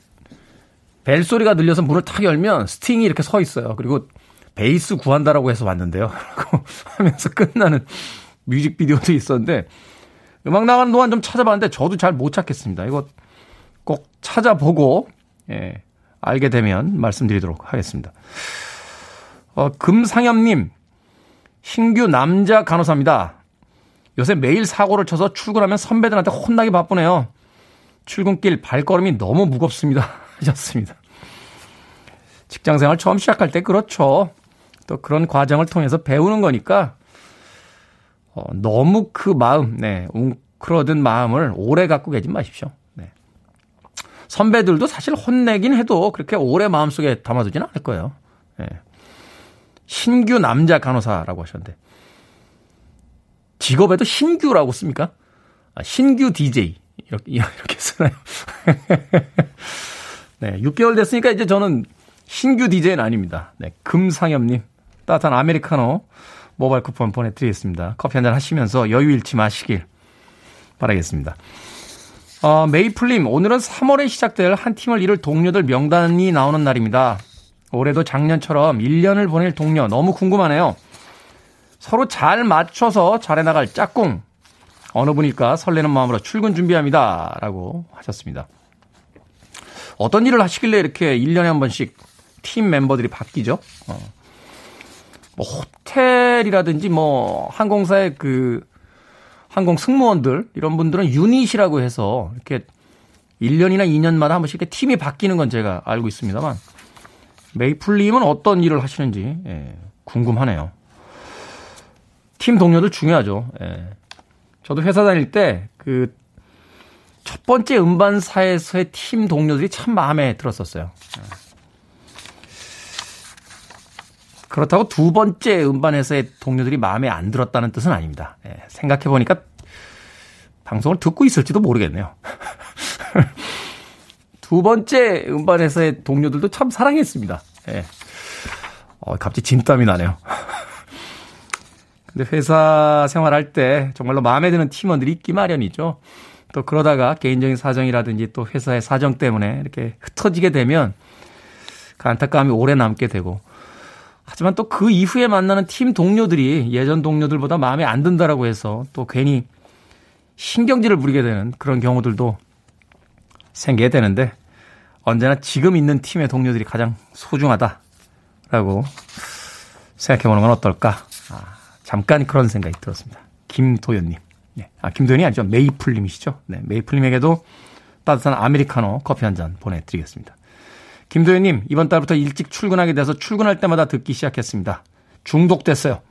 벨소리가 들려서 문을 탁 열면 스팅이 이렇게 서 있어요. 그리고 베이스 구한다라고 해서 왔는데요. 라고 하면서 끝나는 뮤직비디오도 있었는데 음악 나가는 동안 좀 찾아봤는데 저도 잘 못 찾겠습니다. 이거 꼭 찾아보고 알게 되면 말씀드리도록 하겠습니다. 금상엽님, 신규 남자 간호사입니다. 요새 매일 사고를 쳐서 출근하면 선배들한테 혼나기 바쁘네요. 출근길 발걸음이 너무 무겁습니다. 하셨습니다. 직장생활 처음 시작할 때 그렇죠. 또 그런 과정을 통해서 배우는 거니까 너무 그 마음, 웅크러든 마음을 오래 갖고 계지 마십시오. 선배들도 사실 혼내긴 해도 그렇게 오래 마음속에 담아두지는 않을 거예요. 신규 남자 간호사라고 하셨는데 직업에도 신규라고 씁니까? 신규 DJ 이렇게 쓰나요? 네, 6개월 됐으니까 이제 저는 신규 DJ는 아닙니다. 네, 금상엽님 따뜻한 아메리카노 모바일 쿠폰 보내드리겠습니다. 커피 한잔 하시면서 여유 잃지 마시길 바라겠습니다. 메이플님, 오늘은 3월에 시작될 한 팀을 이룰 동료들 명단이 나오는 날입니다. 올해도 작년처럼 1년을 보낼 동료 너무 궁금하네요. 서로 잘 맞춰서 잘해나갈 짝꿍. 어느 분일까 설레는 마음으로 출근 준비합니다. 라고 하셨습니다. 어떤 일을 하시길래 이렇게 1년에 한 번씩 팀 멤버들이 바뀌죠? 뭐 호텔이라든지 뭐 항공사의 그 항공 승무원들 이런 분들은 유닛이라고 해서 이렇게 1년이나 2년마다 한 번씩 이렇게 팀이 바뀌는 건 제가 알고 있습니다만 메이플님은 어떤 일을 하시는지 궁금하네요. 팀 동료들 중요하죠. 저도 회사 다닐 때 그 첫 번째 음반사에서의 팀 동료들이 참 마음에 들었었어요. 그렇다고 두 번째 음반회사의 동료들이 마음에 안 들었다는 뜻은 아닙니다. 생각해보니까 방송을 듣고 있을지도 모르겠네요. 두 번째 음반회사의 동료들도 참 사랑했습니다. 갑자기 진땀이 나네요. 근데 회사 생활할 때 정말로 마음에 드는 팀원들이 있기 마련이죠. 또 그러다가 개인적인 사정이라든지 또 회사의 사정 때문에 이렇게 흩어지게 되면 그 안타까움이 오래 남게 되고 하지만 또 그 이후에 만나는 팀 동료들이 예전 동료들보다 마음에 안 든다라고 해서 또 괜히 신경질을 부리게 되는 그런 경우들도 생겨야 되는데 언제나 지금 있는 팀의 동료들이 가장 소중하다라고 생각해보는 건 어떨까? 잠깐 그런 생각이 들었습니다. 김도현님. 김도현이 아니죠. 메이플님이시죠. 메이플님에게도 따뜻한 아메리카노 커피 한 잔 보내드리겠습니다. 김도현님, 이번 달부터 일찍 출근하게 돼서 출근할 때마다 듣기 시작했습니다. 중독됐어요.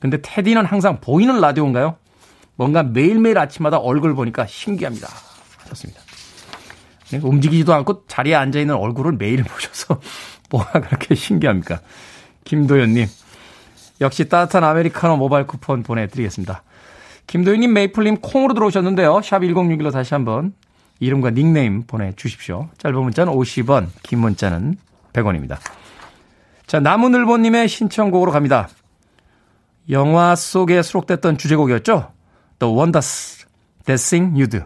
근데 테디는 항상 보이는 라디오인가요? 뭔가 매일매일 아침마다 얼굴 보니까 신기합니다. 좋습니다. 움직이지도 않고 자리에 앉아있는 얼굴을 매일 보셔서 뭐가 그렇게 신기합니까? 김도현님. 역시 따뜻한 아메리카노 모바일 쿠폰 보내드리겠습니다. 김도윤님, 메이플님 콩으로 들어오셨는데요. 샵 1061로 다시 한번 이름과 닉네임 보내주십시오. 짧은 문자는 50원, 긴 문자는 100원입니다. 자, 나무늘보님의 신청곡으로 갑니다. 영화 속에 수록됐던 주제곡이었죠. The Wonders, That Thing You Do.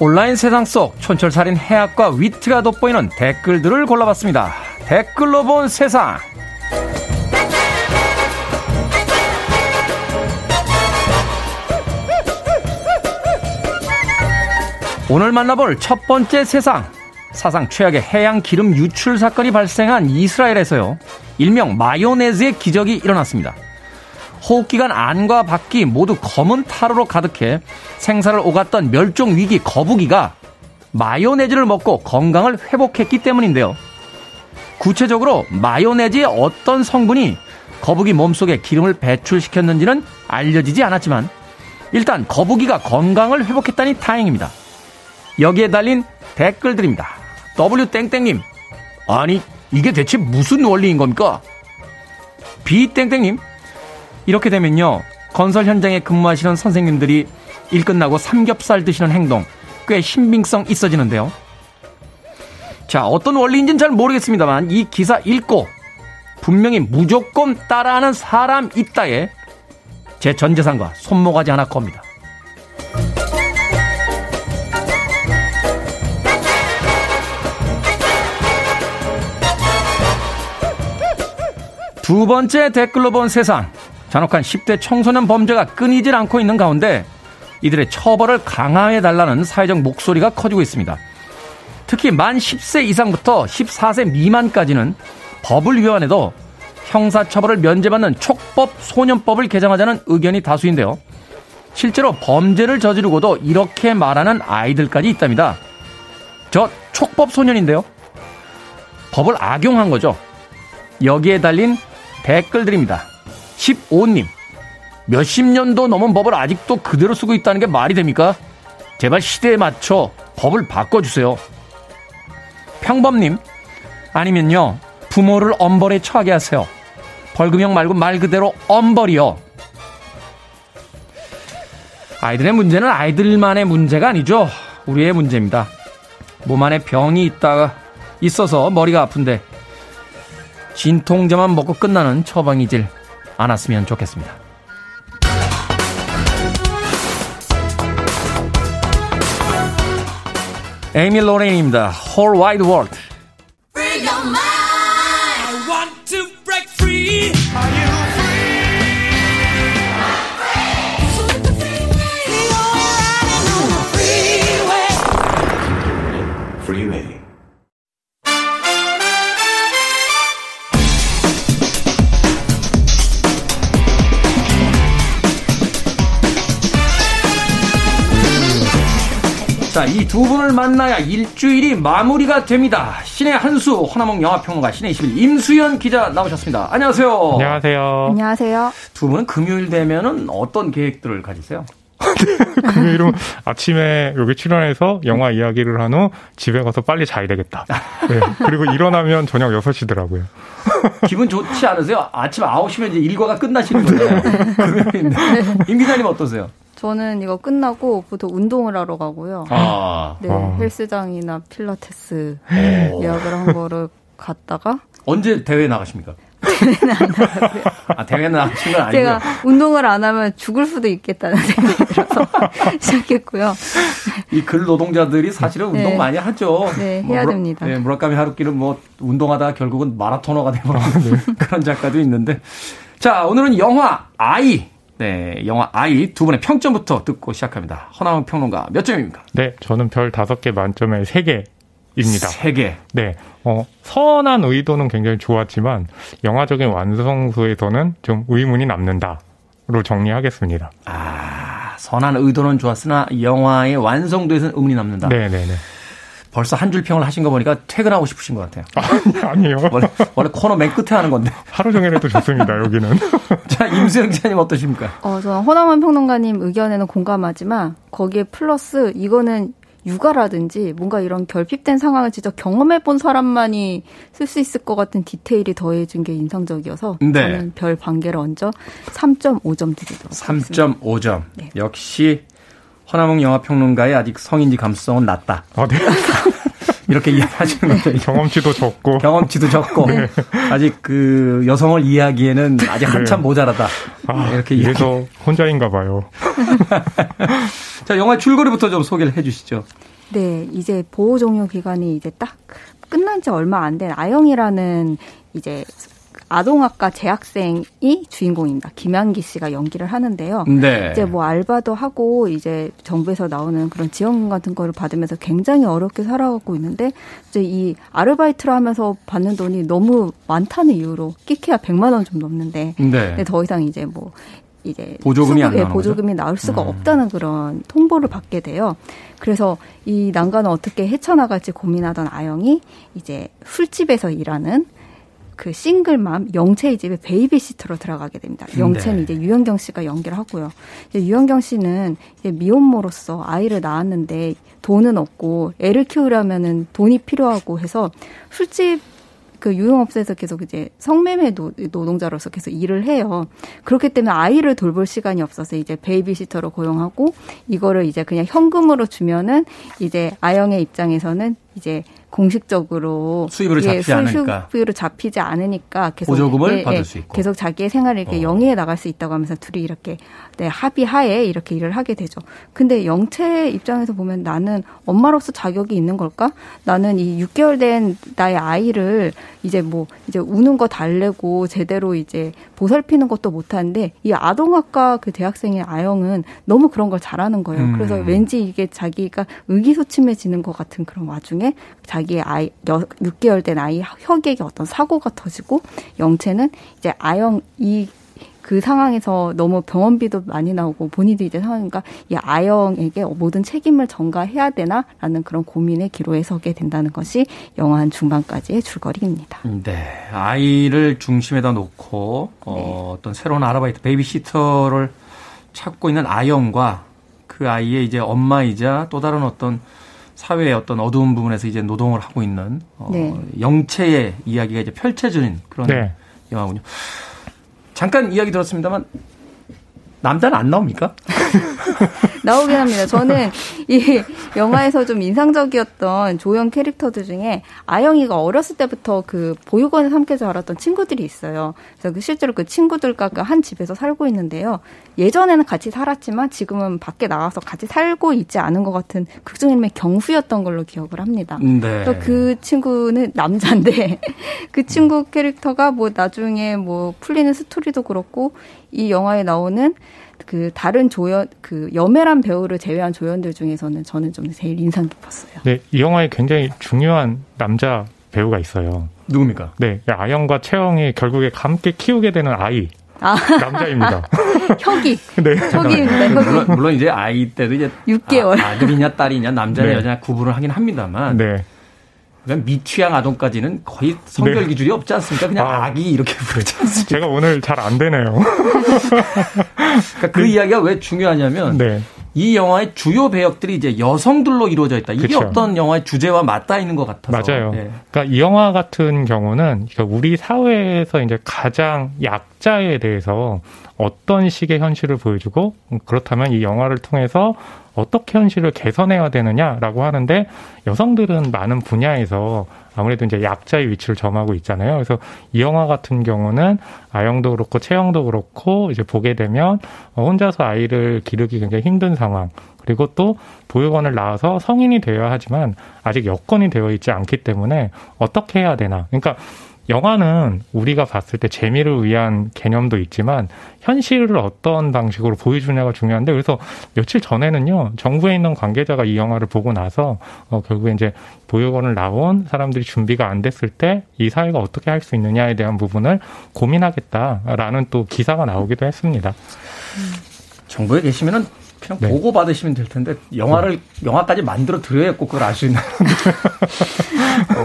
온라인 세상 속 촌철살인 해학과 위트가 돋보이는 댓글들을 골라봤습니다. 댓글로 본 세상. 오늘 만나볼 첫 번째 세상. 사상 최악의 해양 기름 유출 사건이 발생한 이스라엘에서요, 일명 마요네즈의 기적이 일어났습니다. 호흡기관 안과 밖이 모두 검은 타르로 가득해 생사를 오갔던 멸종위기 거북이가 마요네즈를 먹고 건강을 회복했기 때문인데요. 구체적으로 마요네즈의 어떤 성분이 거북이 몸속에 기름을 배출시켰는지는 알려지지 않았지만 일단 거북이가 건강을 회복했다니 다행입니다. 여기에 달린 댓글들입니다. W땡땡님, 아니 이게 대체 무슨 원리인 겁니까? B땡땡님, 이렇게 되면요, 건설 현장에 근무하시는 선생님들이 일 끝나고 삼겹살 드시는 행동, 꽤 신빙성 있어지는데요. 자, 어떤 원리인지는 잘 모르겠습니다만 이 기사 읽고 분명히 무조건 따라하는 사람 있다에 제 전 재산과 손모가지 하나 겁니다. 두 번째 댓글로 본 세상. 잔혹한 10대 청소년 범죄가 끊이질 않고 있는 가운데 이들의 처벌을 강화해달라는 사회적 목소리가 커지고 있습니다. 특히 만 10세 이상부터 14세 미만까지는 법을 위반해도 형사처벌을 면제받는 촉법소년법을 개정하자는 의견이 다수인데요. 실제로 범죄를 저지르고도 이렇게 말하는 아이들까지 있답니다. 저 촉법소년인데요. 법을 악용한 거죠. 여기에 달린 댓글들입니다. 15님, 몇십 년도 넘은 법을 아직도 그대로 쓰고 있다는 게 말이 됩니까? 제발 시대에 맞춰 법을 바꿔주세요. 평범님, 아니면요, 부모를 엄벌에 처하게 하세요. 벌금형 말고 말 그대로 엄벌이요. 아이들의 문제는 아이들만의 문제가 아니죠. 우리의 문제입니다. 몸 안에 병이 있어서 머리가 아픈데 진통제만 먹고 끝나는 처방이질 않았으면 좋겠습니다. 에이미 로렌입니다. Whole Wide World. 자, 이 두 분을 만나야 일주일이 마무리가 됩니다. 신의 한수, 허남웅 영화평론가, 씨네21 임수현 기자 나오셨습니다. 안녕하세요. 안녕하세요. 안녕하세요. 두 분은 금요일 되면은 어떤 계획들을 가지세요? 금요일은 아침에 여기 출연해서 영화 이야기를 한 후 집에 가서 빨리 자야 되겠다. 네. 그리고 일어나면 저녁 6시더라고요. 기분 좋지 않으세요? 아침 9시면 이제 일과가 끝나시는 거예요. 금요일인데. 임 기자님 어떠세요? 저는 이거 끝나고 보통 운동을 하러 가고요. 아. 네, 아. 헬스장이나 필라테스 예약을 한 거를 갔다가. 언제 대회 나가십니까? 대회는 안 나가고요. 아, 대회는 나가신 건 아니고요. 제가 운동을 안 하면 죽을 수도 있겠다는 생각이 들어서 시작했고요. 이 글 노동자들이 사실은 운동 네. 많이 하죠. 네, 뭐 해야 됩니다. 네, 무라카미 하루키는 뭐 운동하다가 결국은 마라토너가 되버리는 그런 작가도 있는데. 자, 오늘은 영화 아이. 네, 영화 아이 두 분의 평점부터 듣고 시작합니다. 허남웅 평론가, 몇 점입니까? 네, 저는 별 5개 만점에 3개입니다. 3개? 네, 선한 의도는 굉장히 좋았지만 영화적인 완성도에서는 좀 의문이 남는다로 정리하겠습니다. 아, 선한 의도는 좋았으나 영화의 완성도에서는 의문이 남는다. 네네네. 벌써 한 줄 평을 하신 거 보니까 퇴근하고 싶으신 것 같아요. 아니요. 원래 코너 맨 끝에 하는 건데. 하루 종일 해도 좋습니다, 여기는. 자, 임수영 기자님 어떠십니까? 저는 허남환 평론가님 의견에는 공감하지만 거기에 플러스 이거는 육아라든지 뭔가 이런 결핍된 상황을 진짜 경험해본 사람만이 쓸 수 있을 것 같은 디테일이 더해진 게 인상적이어서 네. 저는 별 관계를 얹어 3.5점 드리도록 하겠습니다. 3.5점. 네. 역시 허남웅 영화평론가의 아직 성인지 감수성은 낮다. 아, 네. 이렇게 이해하시는 건데. 경험치도 적고. 경험치도 적고. 네. 아직 그 여성을 이해하기에는 아직 한참 네. 모자라다. 아, 이렇게 이해해서 혼자인가 봐요. 자, 영화 줄거리부터 좀 소개를 해 주시죠. 네, 이제 보호 종료 기간이 이제 딱 끝난 지 얼마 안 된 아영이라는 이제 아동학과 재학생이 주인공입니다. 김향기 씨가 연기를 하는데요. 네. 이제 뭐 알바도 하고 이제 정부에서 나오는 그런 지원금 같은 거를 받으면서 굉장히 어렵게 살아가고 있는데 이제 이 아르바이트를 하면서 받는 돈이 너무 많다는 이유로 끼케야 100만 원 좀 넘는데 네. 근데 더 이상 이제 뭐 이제 보조금이 안 나오는 보조금이 나올 수가 없다는 그런 통보를 받게 돼요. 그래서 이 난관을 어떻게 헤쳐나갈지 고민하던 아영이 이제 술집에서 일하는 그 싱글맘 영채의 집에 베이비시터로 들어가게 됩니다. 영채는 네. 이제 유현경 씨가 연기를 하고요. 이제 유현경 씨는 이제 미혼모로서 아이를 낳았는데 돈은 없고 애를 키우려면은 돈이 필요하고 해서 술집 그 유흥업소에서 계속 이제 성매매 노동자로서 계속 일을 해요. 그렇기 때문에 아이를 돌볼 시간이 없어서 이제 베이비시터로 고용하고 이거를 이제 그냥 현금으로 주면은 이제 아영의 입장에서는 이제 공식적으로 수입으로 잡히지 않으니까 수입으로 잡히지 않으니까 계속 보조금을 받을 수 있고 계속 자기의 생활을 이렇게 영위해 나갈 수 있다고 하면서 둘이 이렇게 네, 합의하에 이렇게 일을 하게 되죠. 근데 영채 입장에서 보면 나는 엄마로서 자격이 있는 걸까? 나는 이 6개월 된 나의 아이를 이제 뭐 이제 우는 거 달래고 제대로 이제 보살피는 것도 못 하는데 이 아동학과 그 대학생의 아영은 너무 그런 걸 잘하는 거예요. 그래서 왠지 이게 자기가 의기소침해지는 것 같은 그런 와중에 자기의 아이 6개월 된 아이 혁에게 어떤 사고가 터지고 영채는 이제 아영 이 그 상황에서 너무 병원비도 많이 나오고 본인도 이제 상황인가 이 아영에게 모든 책임을 전가해야 되나라는 그런 고민의 기로에 서게 된다는 것이 영화 한 중반까지의 줄거리입니다. 네, 아이를 중심에다 놓고 네. 어떤 새로운 아르바이트 베이비시터를 찾고 있는 아영과 그 아이의 이제 엄마이자 또 다른 어떤 사회의 어떤 어두운 부분에서 이제 노동을 하고 있는 네. 영채의 이야기가 이제 펼쳐지는 그런 네. 영화군요. 잠깐 이야기 들었습니다만 남자는 안 나옵니까? 나오긴 합니다. 저는 이 영화에서 좀 인상적이었던 조연 캐릭터들 중에 아영이가 어렸을 때부터 그 보육원에 함께 자랐던 친구들이 있어요. 그래서 실제로 그 친구들과 한 집에서 살고 있는데요. 예전에는 같이 살았지만 지금은 밖에 나와서 같이 살고 있지 않은 것 같은 극중 이름의 경수였던 걸로 기억을 합니다. 네. 또 그 친구는 남자인데 그 친구 캐릭터가 뭐 나중에 뭐 풀리는 스토리도 그렇고 이 영화에 나오는 그 다른 조연 그 염혜란 배우를 제외한 조연들 중에서는 저는 좀 제일 인상 깊었어요. 네, 이 영화에 굉장히 중요한 남자 배우가 있어요. 누굽니까? 네, 아영과 채영이 결국에 함께 키우게 되는 아이. 아. 남자입니다. 혁이. 네. 혁이입니다. 물론 이제 아이 때도 이제 6개월. 아들이냐 딸이냐 남자냐 네. 여자냐 구분을 하긴 합니다만. 네. 그러니까 미취양 아동까지는 거의 성별 네. 기준이 없지 않습니까? 그냥 아기 이렇게 부르지 않습니까? 제가 오늘 잘 안 되네요. 그러니까 그 이야기가 왜 중요하냐면 네. 이 영화의 주요 배역들이 이제 여성들로 이루어져 있다. 이게 그쵸. 어떤 영화의 주제와 맞닿아 있는 것 같아서. 맞아요. 네. 그러니까 이 영화 같은 경우는 우리 사회에서 이제 가장 약자에 대해서 어떤 식의 현실을 보여주고 그렇다면 이 영화를 통해서 어떻게 현실을 개선해야 되느냐라고 하는데 여성들은 많은 분야에서 아무래도 이제 약자의 위치를 점하고 있잖아요. 그래서 이 영화 같은 경우는 아영도 그렇고 채영도 그렇고 이제 보게 되면 혼자서 아이를 기르기 굉장히 힘든 상황. 그리고 또 보육원을 나와서 성인이 되어야 하지만 아직 여건이 되어 있지 않기 때문에 어떻게 해야 되나. 그러니까 영화는 우리가 봤을 때 재미를 위한 개념도 있지만 현실을 어떤 방식으로 보여주냐가 중요한데 그래서 며칠 전에는요 정부에 있는 관계자가 이 영화를 보고 나서 결국에 이제 보육원을 나온 사람들이 준비가 안 됐을 때 이 사회가 어떻게 할 수 있느냐에 대한 부분을 고민하겠다라는 또 기사가 나오기도 했습니다. 정부에 계시면은 그냥 네. 보고 받으시면 될 텐데 영화를 영화까지 만들어 드려야 꼭 그걸 알 수 있는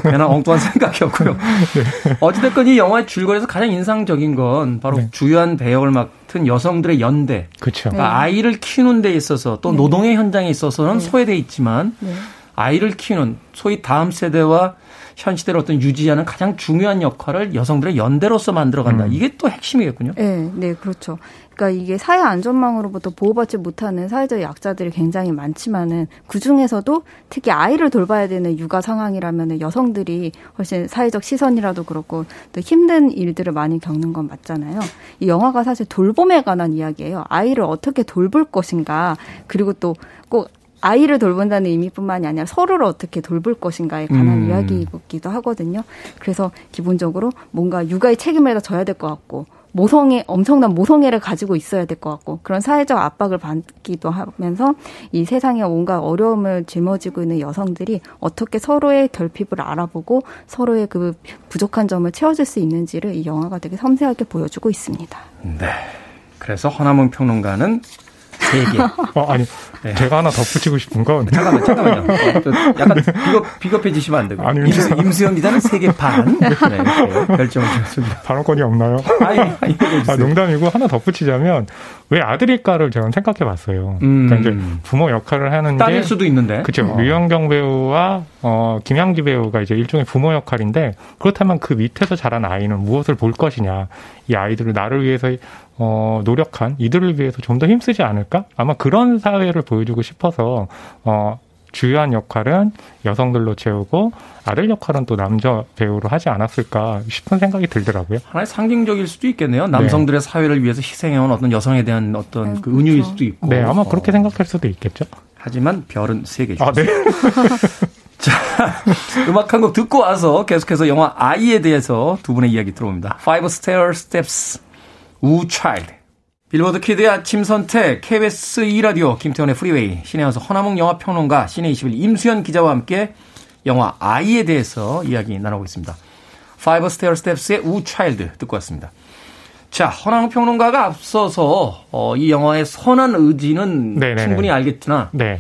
괜한 엉뚱한 생각이었고요. 네. 어찌됐건 이 영화의 줄거리에서 가장 인상적인 건 바로 네. 주요한 배역을 막 같은 여성들의 연대. 그렇죠. 그러니까 네. 아이를 키우는 데 있어서 또 네. 노동의 현장에 있어서는 네. 소외되어 있지만 네. 아이를 키우는 소위 다음 세대와 현 시대를 어떤 유지하는 가장 중요한 역할을 여성들의 연대로서 만들어간다. 이게 또 핵심이겠군요. 네, 네, 그렇죠. 그러니까 이게 사회 안전망으로부터 보호받지 못하는 사회적 약자들이 굉장히 많지만은 그중에서도 특히 아이를 돌봐야 되는 육아 상황이라면은 여성들이 훨씬 사회적 시선이라도 그렇고 또 힘든 일들을 많이 겪는 건 맞잖아요. 이 영화가 사실 돌봄에 관한 이야기예요. 아이를 어떻게 돌볼 것인가. 그리고 또 꼭 아이를 돌본다는 의미뿐만이 아니라 서로를 어떻게 돌볼 것인가에 관한 이야기이기도 하거든요. 그래서 기본적으로 뭔가 육아의 책임을 다 져야 될 것 같고 모성애, 엄청난 모성애를 가지고 있어야 될 것 같고 그런 사회적 압박을 받기도 하면서 이 세상에 온갖 어려움을 짊어지고 있는 여성들이 어떻게 서로의 결핍을 알아보고 서로의 그 부족한 점을 채워줄 수 있는지를 이 영화가 되게 섬세하게 보여주고 있습니다. 네. 그래서 허남웅 평론가는 세 개. 아니, 네. 제가 하나 덧붙이고 싶은 건. 잠깐만요. 약간 비겁해지시면 안 되고. 임수현 기자는 3개 반. 네, 결정을 주셨습니다. 발언권이 없나요? 아니, 농담이고 하나 덧붙이자면 왜 아들일까를 제가 생각해 봤어요. 그러니까 이제 부모 역할을 하는 딸일 수도 있는데. 그렇죠. 유현경 배우와 김향기 배우가 이제 일종의 부모 역할인데 그렇다면 그 밑에서 자란 아이는 무엇을 볼 것이냐. 이 아이들을 나를 위해서 노력한 이들을 위해서 좀 더 힘쓰지 않을까? 아마 그런 사회를 보여주고 싶어서 주요한 역할은 여성들로 채우고 아들 역할은 또 남자 배우로 하지 않았을까 싶은 생각이 들더라고요. 하나의 상징적일 수도 있겠네요. 남성들의 네. 사회를 위해서 희생해온 어떤 여성에 대한 어떤 그 은유일 그렇죠. 수도 있고. 네, 아마 그렇게 생각할 수도 있겠죠. 하지만 별은 3개죠. 아, 네. 자, 음악 한 곡 듣고 와서 계속해서 영화 아이에 대해서 두 분의 이야기 들어옵니다. Five Stair Steps. 우 차일드. 빌보드 키드의 아침 선택, KBS 2라디오, 김태원의 프리웨이, 신의 한수 허남웅 영화평론가, 씨네21 임수현 기자와 함께 영화 아이에 대해서 이야기 나누고 있습니다. Five Stair Steps의 우 차일드 듣고 왔습니다. 자, 허남웅 평론가가 앞서서 이 영화의 선한 의지는 네네네. 충분히 알겠으나 네.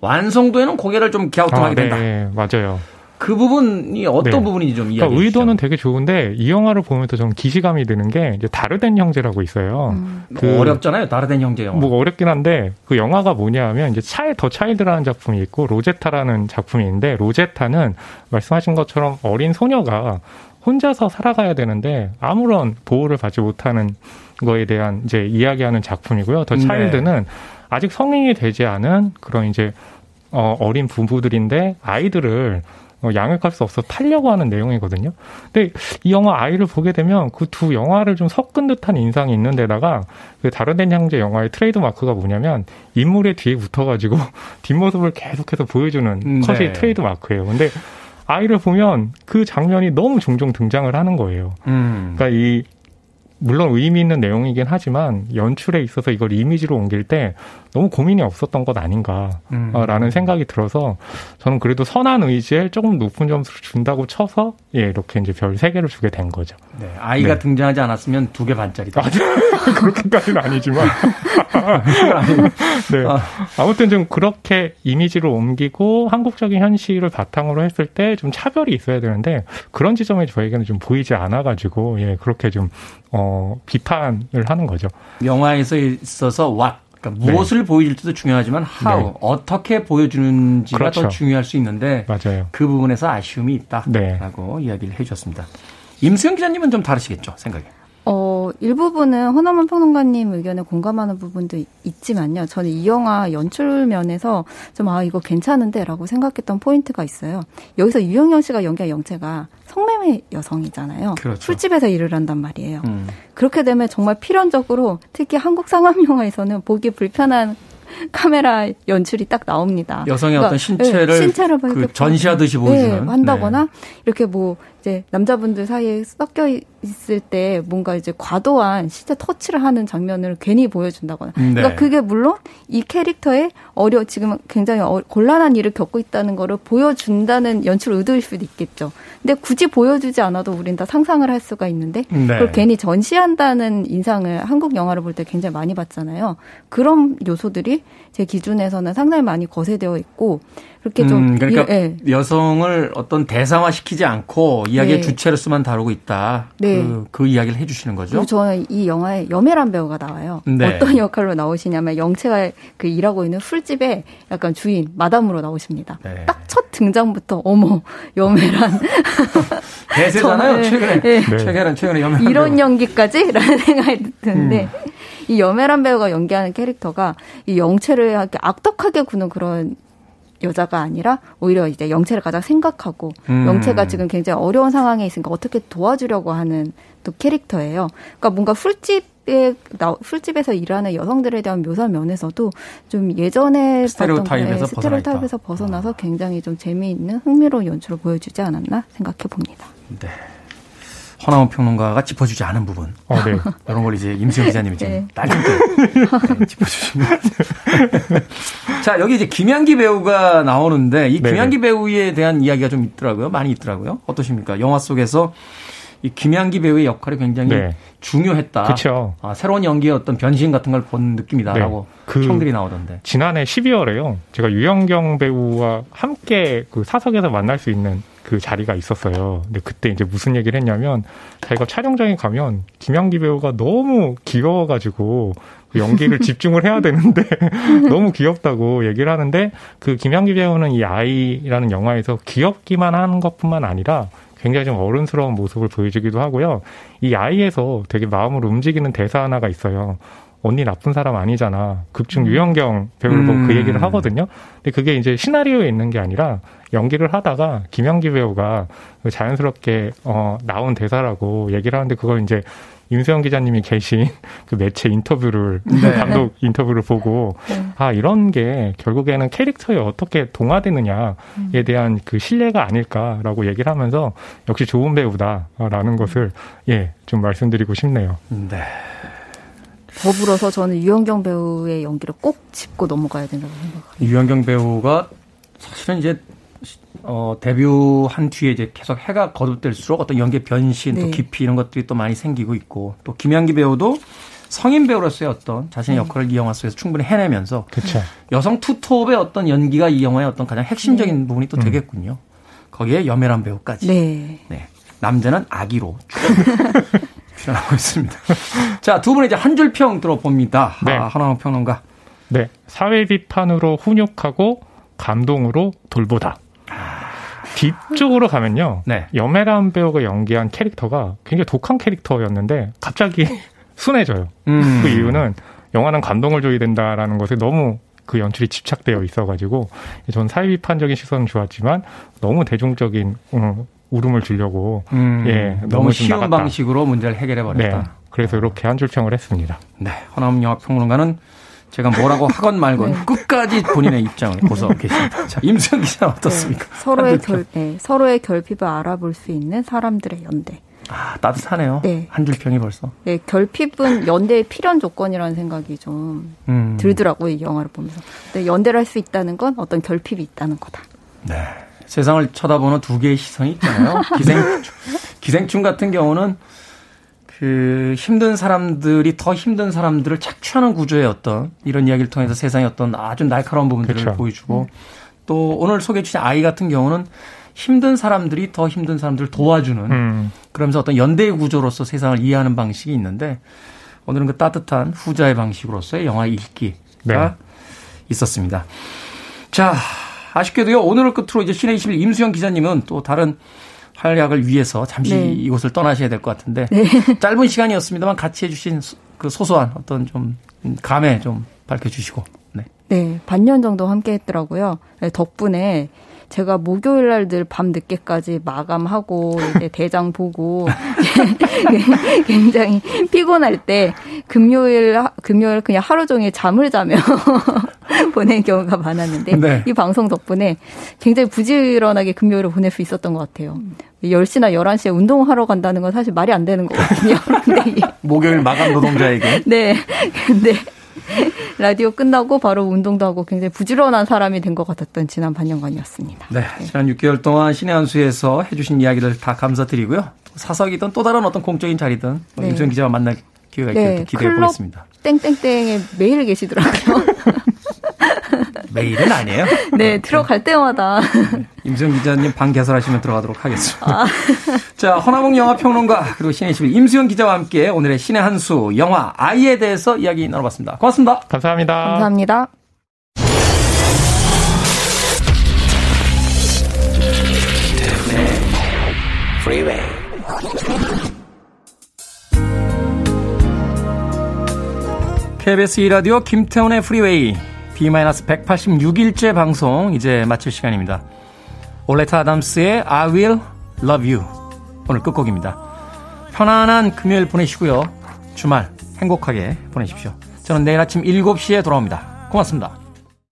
완성도에는 고개를 좀 갸우뚱하게 된다. 네, 맞아요. 그 부분이 어떤 네. 부분인지 좀 이해해 주시죠. 그러니까 의도는 되게 좋은데 이 영화를 보면서 저는 기시감이 드는 게 이제 다르덴 형제라고 있어요. 그 어렵잖아요. 다르덴 형제 영화. 뭐 어렵긴 한데 그 영화가 뭐냐면 이제 더 차일드라는 작품이 있고 로제타라는 작품이 있는데 로제타는 말씀하신 것처럼 어린 소녀가 혼자서 살아가야 되는데 아무런 보호를 받지 못하는 거에 대한 이제 이야기하는 작품이고요. 더 차일드는 네. 아직 성인이 되지 않은 그런 이제 어린 부부들인데 아이들을 양육할 수 없어 팔려고 하는 내용이거든요. 근데 이 영화 아이를 보게 되면 그 두 영화를 좀 섞은 듯한 인상이 있는데다가 그 다르덴 형제 영화의 트레이드 마크가 뭐냐면 인물의 뒤에 붙어가지고 뒷모습을 계속해서 보여주는 컷이 네. 트레이드 마크예요. 근데 아이를 보면 그 장면이 너무 종종 등장을 하는 거예요. 그러니까 이 물론 의미 있는 내용이긴 하지만 연출에 있어서 이걸 이미지로 옮길 때 너무 고민이 없었던 것 아닌가라는 생각이 들어서 저는 그래도 선한 의지에 조금 높은 점수를 준다고 쳐서 예, 이렇게 이제 별 3개를 주게 된 거죠. 네, 아이가 네. 등장하지 않았으면 2개 반짜리다. 그렇게까지는 아니지만. 네, 아무튼 좀 그렇게 이미지를 옮기고 한국적인 현실을 바탕으로 했을 때 좀 차별이 있어야 되는데 그런 지점이 저에게는 좀 보이지 않아가지고 예, 그렇게 좀 비판을 하는 거죠. 영화에서 있어서 그러니까 네. 무엇을 보여줄지도 중요하지만 how, 네. 어떻게 보여주는지가 그렇죠. 더 중요할 수 있는데 맞아요. 그 부분에서 아쉬움이 있다라고 네. 이야기를 해주셨습니다. 임수영 기자님은 좀 다르시겠죠, 생각이? 일부분은 허남은 평론가님 의견에 공감하는 부분도 있지만요. 저는 이 영화 연출 면에서 좀 이거 괜찮은데 라고 생각했던 포인트가 있어요. 여기서 유현경 씨가 연기한 영채가 성매매 여성이잖아요. 그렇죠. 술집에서 일을 한단 말이에요. 그렇게 되면 정말 필연적으로 특히 한국 상업 영화에서는 보기 불편한 카메라 연출이 딱 나옵니다. 여성의 그러니까 어떤 신체를 그 전시하듯이 보여주는. 네, 한다거나 네. 이렇게 뭐 이제 남자분들 사이에 섞여 있을 때 뭔가 이제 과도한 신체 터치를 하는 장면을 괜히 보여준다거나. 네. 그러니까 그게 물론 이 캐릭터의 지금 굉장히 곤란한 일을 겪고 있다는 거를 보여준다는 연출 의도일 수도 있겠죠. 근데 굳이 보여주지 않아도 우린 다 상상을 할 수가 있는데 네. 그걸 괜히 전시한다는 인상을 한국 영화를 볼 때 굉장히 많이 봤잖아요. 그런 요소들이 제 기준에서는 상당히 많이 거세되어 있고 그렇게 좀 그러니까 여성을 어떤 대상화시키지 않고 이야기의 주체로서만 다루고 있다. 네. 그 이야기를 해 주시는 거죠. 저는 이 영화에 염혜란 배우가 나와요. 네. 어떤 역할로 나오시냐면 영채가 그 일하고 있는 술집에 약간 주인, 마담으로 나오십니다. 네. 딱 첫 등장부터 어머, 염혜란. 대세잖아요. 최근에. 네. 최근에 염혜란 배우. 이런 연기까지? 라는 생각이 드는데. 이 염혜란 배우가 연기하는 캐릭터가 이 영채를 이렇게 악덕하게 구는 그런 여자가 아니라 오히려 이제 영채를 가장 생각하고 영채가 지금 굉장히 어려운 상황에 있으니까 어떻게 도와주려고 하는 또 캐릭터예요. 그러니까 뭔가 술집에서 일하는 여성들에 대한 묘사 면에서도 좀 예전에 스테레오타입에서 벗어나서 굉장히 좀 재미있는 흥미로운 연출을 보여주지 않았나 생각해 봅니다. 네. 허남웅 평론가가 짚어주지 않은 부분. 네. 이런 걸 이제 임수현 기자님이 지금 딸한테 짚어주시면. 자, 여기 이제 김향기 배우가 나오는데 이 김향기 배우에 대한 이야기가 좀 있더라고요. 많이 있더라고요. 어떠십니까? 영화 속에서 이 김향기 배우의 역할이 굉장히 중요했다. 그렇죠. 아, 새로운 연기의 어떤 변신 같은 걸 본 느낌이다라고 평들이 나오던데. 지난해 12월에요. 제가 유현경 배우와 함께 그 사석에서 만날 수 있는 그 자리가 있었어요. 근데 그때 이제 무슨 얘기를 했냐면 자기가 촬영장에 가면 김향기 배우가 너무 귀여워가지고 그 연기를 집중을 해야 되는데 너무 귀엽다고 얘기를 하는데 그 김향기 배우는 이 아이라는 영화에서 귀엽기만 한 것뿐만 아니라 굉장히 좀 어른스러운 모습을 보여주기도 하고요. 이 아이에서 되게 마음을 움직이는 대사 하나가 있어요. 언니 나쁜 사람 아니잖아. 극중 유현경 배우를 보고 그 얘기를 하거든요. 근데 그게 이제 시나리오에 있는 게 아니라 연기를 하다가 김향기 배우가 자연스럽게 나온 대사라고 얘기를 하는데 그걸 이제 임수현 기자님이 계신 그 매체 인터뷰를 감독 인터뷰를 보고 아 이런 게 결국에는 캐릭터에 어떻게 동화되느냐에 대한 그 신뢰가 아닐까라고 얘기를 하면서 역시 좋은 배우다라는 것을 좀 말씀드리고 싶네요. 네. 더불어서 저는 유현경 배우의 연기를 꼭 짚고 넘어가야 된다고 생각합니다. 유현경 배우가 사실은 이제 데뷔한 뒤에 이제 계속 해가 거듭될수록 어떤 연기의 변신, 또 깊이 이런 것들이 또 많이 생기고 있고 또 김향기 배우도 성인 배우로서의 어떤 자신의 역할을 이 영화 속에서 충분히 해내면서 그쵸. 여성 투톱의 어떤 연기가 이 영화의 어떤 가장 핵심적인 부분이 또 되겠군요. 거기에 염혜란 배우까지. 네. 남자는 아기로. 출연하고 있습니다. 자, 두 분의 이제 한 줄 평 들어봅니다. 네. 하나만 평론가. 네. 사회 비판으로 훈육하고 감동으로 돌보다. 뒤쪽으로 가면요. 네. 염혜란 배우가 연기한 캐릭터가 굉장히 독한 캐릭터였는데 갑자기 순해져요. 그 이유는 영화는 감동을 줘야 된다라는 것에 너무 그 연출이 집착되어 있어가지고 전 사회 비판적인 시선은 좋았지만 너무 대중적인 울음을 주려고 너무 쉬운 나갔다. 방식으로 문제를 해결해버렸다. 네, 그래서 이렇게 한 줄평을 했습니다. 네, 허남웅 영화평론가는 제가 뭐라고 하건 말건 끝까지 본인의 입장을 고수하고 계십니다. 자, 임수현 기자는 어떻습니까? 서로의 결핍을 알아볼 수 있는 사람들의 연대. 아, 따뜻하네요. 네. 한 줄평이 벌써. 네, 결핍은 연대의 필연 조건이라는 생각이 좀 들더라고요, 이 영화를 보면서. 근데 연대를 할 수 있다는 건 어떤 결핍이 있다는 거다. 네. 세상을 쳐다보는 두 개의 시선이 있잖아요. 기생충 같은 경우는 그 힘든 사람들이 더 힘든 사람들을 착취하는 구조의 어떤 이런 이야기를 통해서 세상의 어떤 아주 날카로운 부분들을 그렇죠. 보여주고 또 오늘 소개해 주신 아이 같은 경우는 힘든 사람들이 더 힘든 사람들을 도와주는 그러면서 어떤 연대의 구조로서 세상을 이해하는 방식이 있는데 오늘은 그 따뜻한 후자의 방식으로서의 영화 읽기가 있었습니다. 자. 아쉽게도요. 오늘을 끝으로 이제 씨네21 임수현 기자님은 또 다른 활약을 위해서 잠시 이곳을 떠나셔야 될 것 같은데 짧은 시간이었습니다만 같이 해주신 그 소소한 어떤 좀 감회 좀 밝혀주시고. 네, 반년 정도 함께했더라고요. 덕분에 제가 목요일 날 늘 밤 늦게까지 마감하고 이제 대장 보고 굉장히 피곤할 때 금요일 그냥 하루 종일 잠을 자며 보낸 경우가 많았는데 이 방송 덕분에 굉장히 부지런하게 금요일을 보낼 수 있었던 것 같아요. 10시나 11시에 운동하러 간다는 건 사실 말이 안 되는 거거든요. 목요일 마감 노동자에게. 네. 근데 라디오 끝나고 바로 운동도 하고 굉장히 부지런한 사람이 된 것 같았던 지난 반년간이었습니다. 네. 지난 6개월 동안 신의 한 수에서 해주신 이야기들 다 감사드리고요. 사석이든 또 다른 어떤 공적인 자리든 임수현 기자와 만날 기회가 있길 기대해 보겠습니다. 땡땡땡에 매일 계시더라고요. 매일은 아니에요? 네, 들어갈 때마다. 임수현 기자님 방 개설하시면 들어가도록 하겠습니다. 아. 자, 허남웅 영화평론가 그리고 씨네21 임수현 기자와 함께 오늘의 신의 한 수 영화 아이에 대해서 이야기 나눠봤습니다. 고맙습니다. 감사합니다. 감사합니다. KBS 2라디오 김태훈의 프리웨이 B-186일째 방송 이제 마칠 시간입니다. 올레타 아담스의 I Will Love You 오늘 끝곡입니다. 편안한 금요일 보내시고요. 주말 행복하게 보내십시오. 저는 내일 아침 7시에 돌아옵니다. 고맙습니다.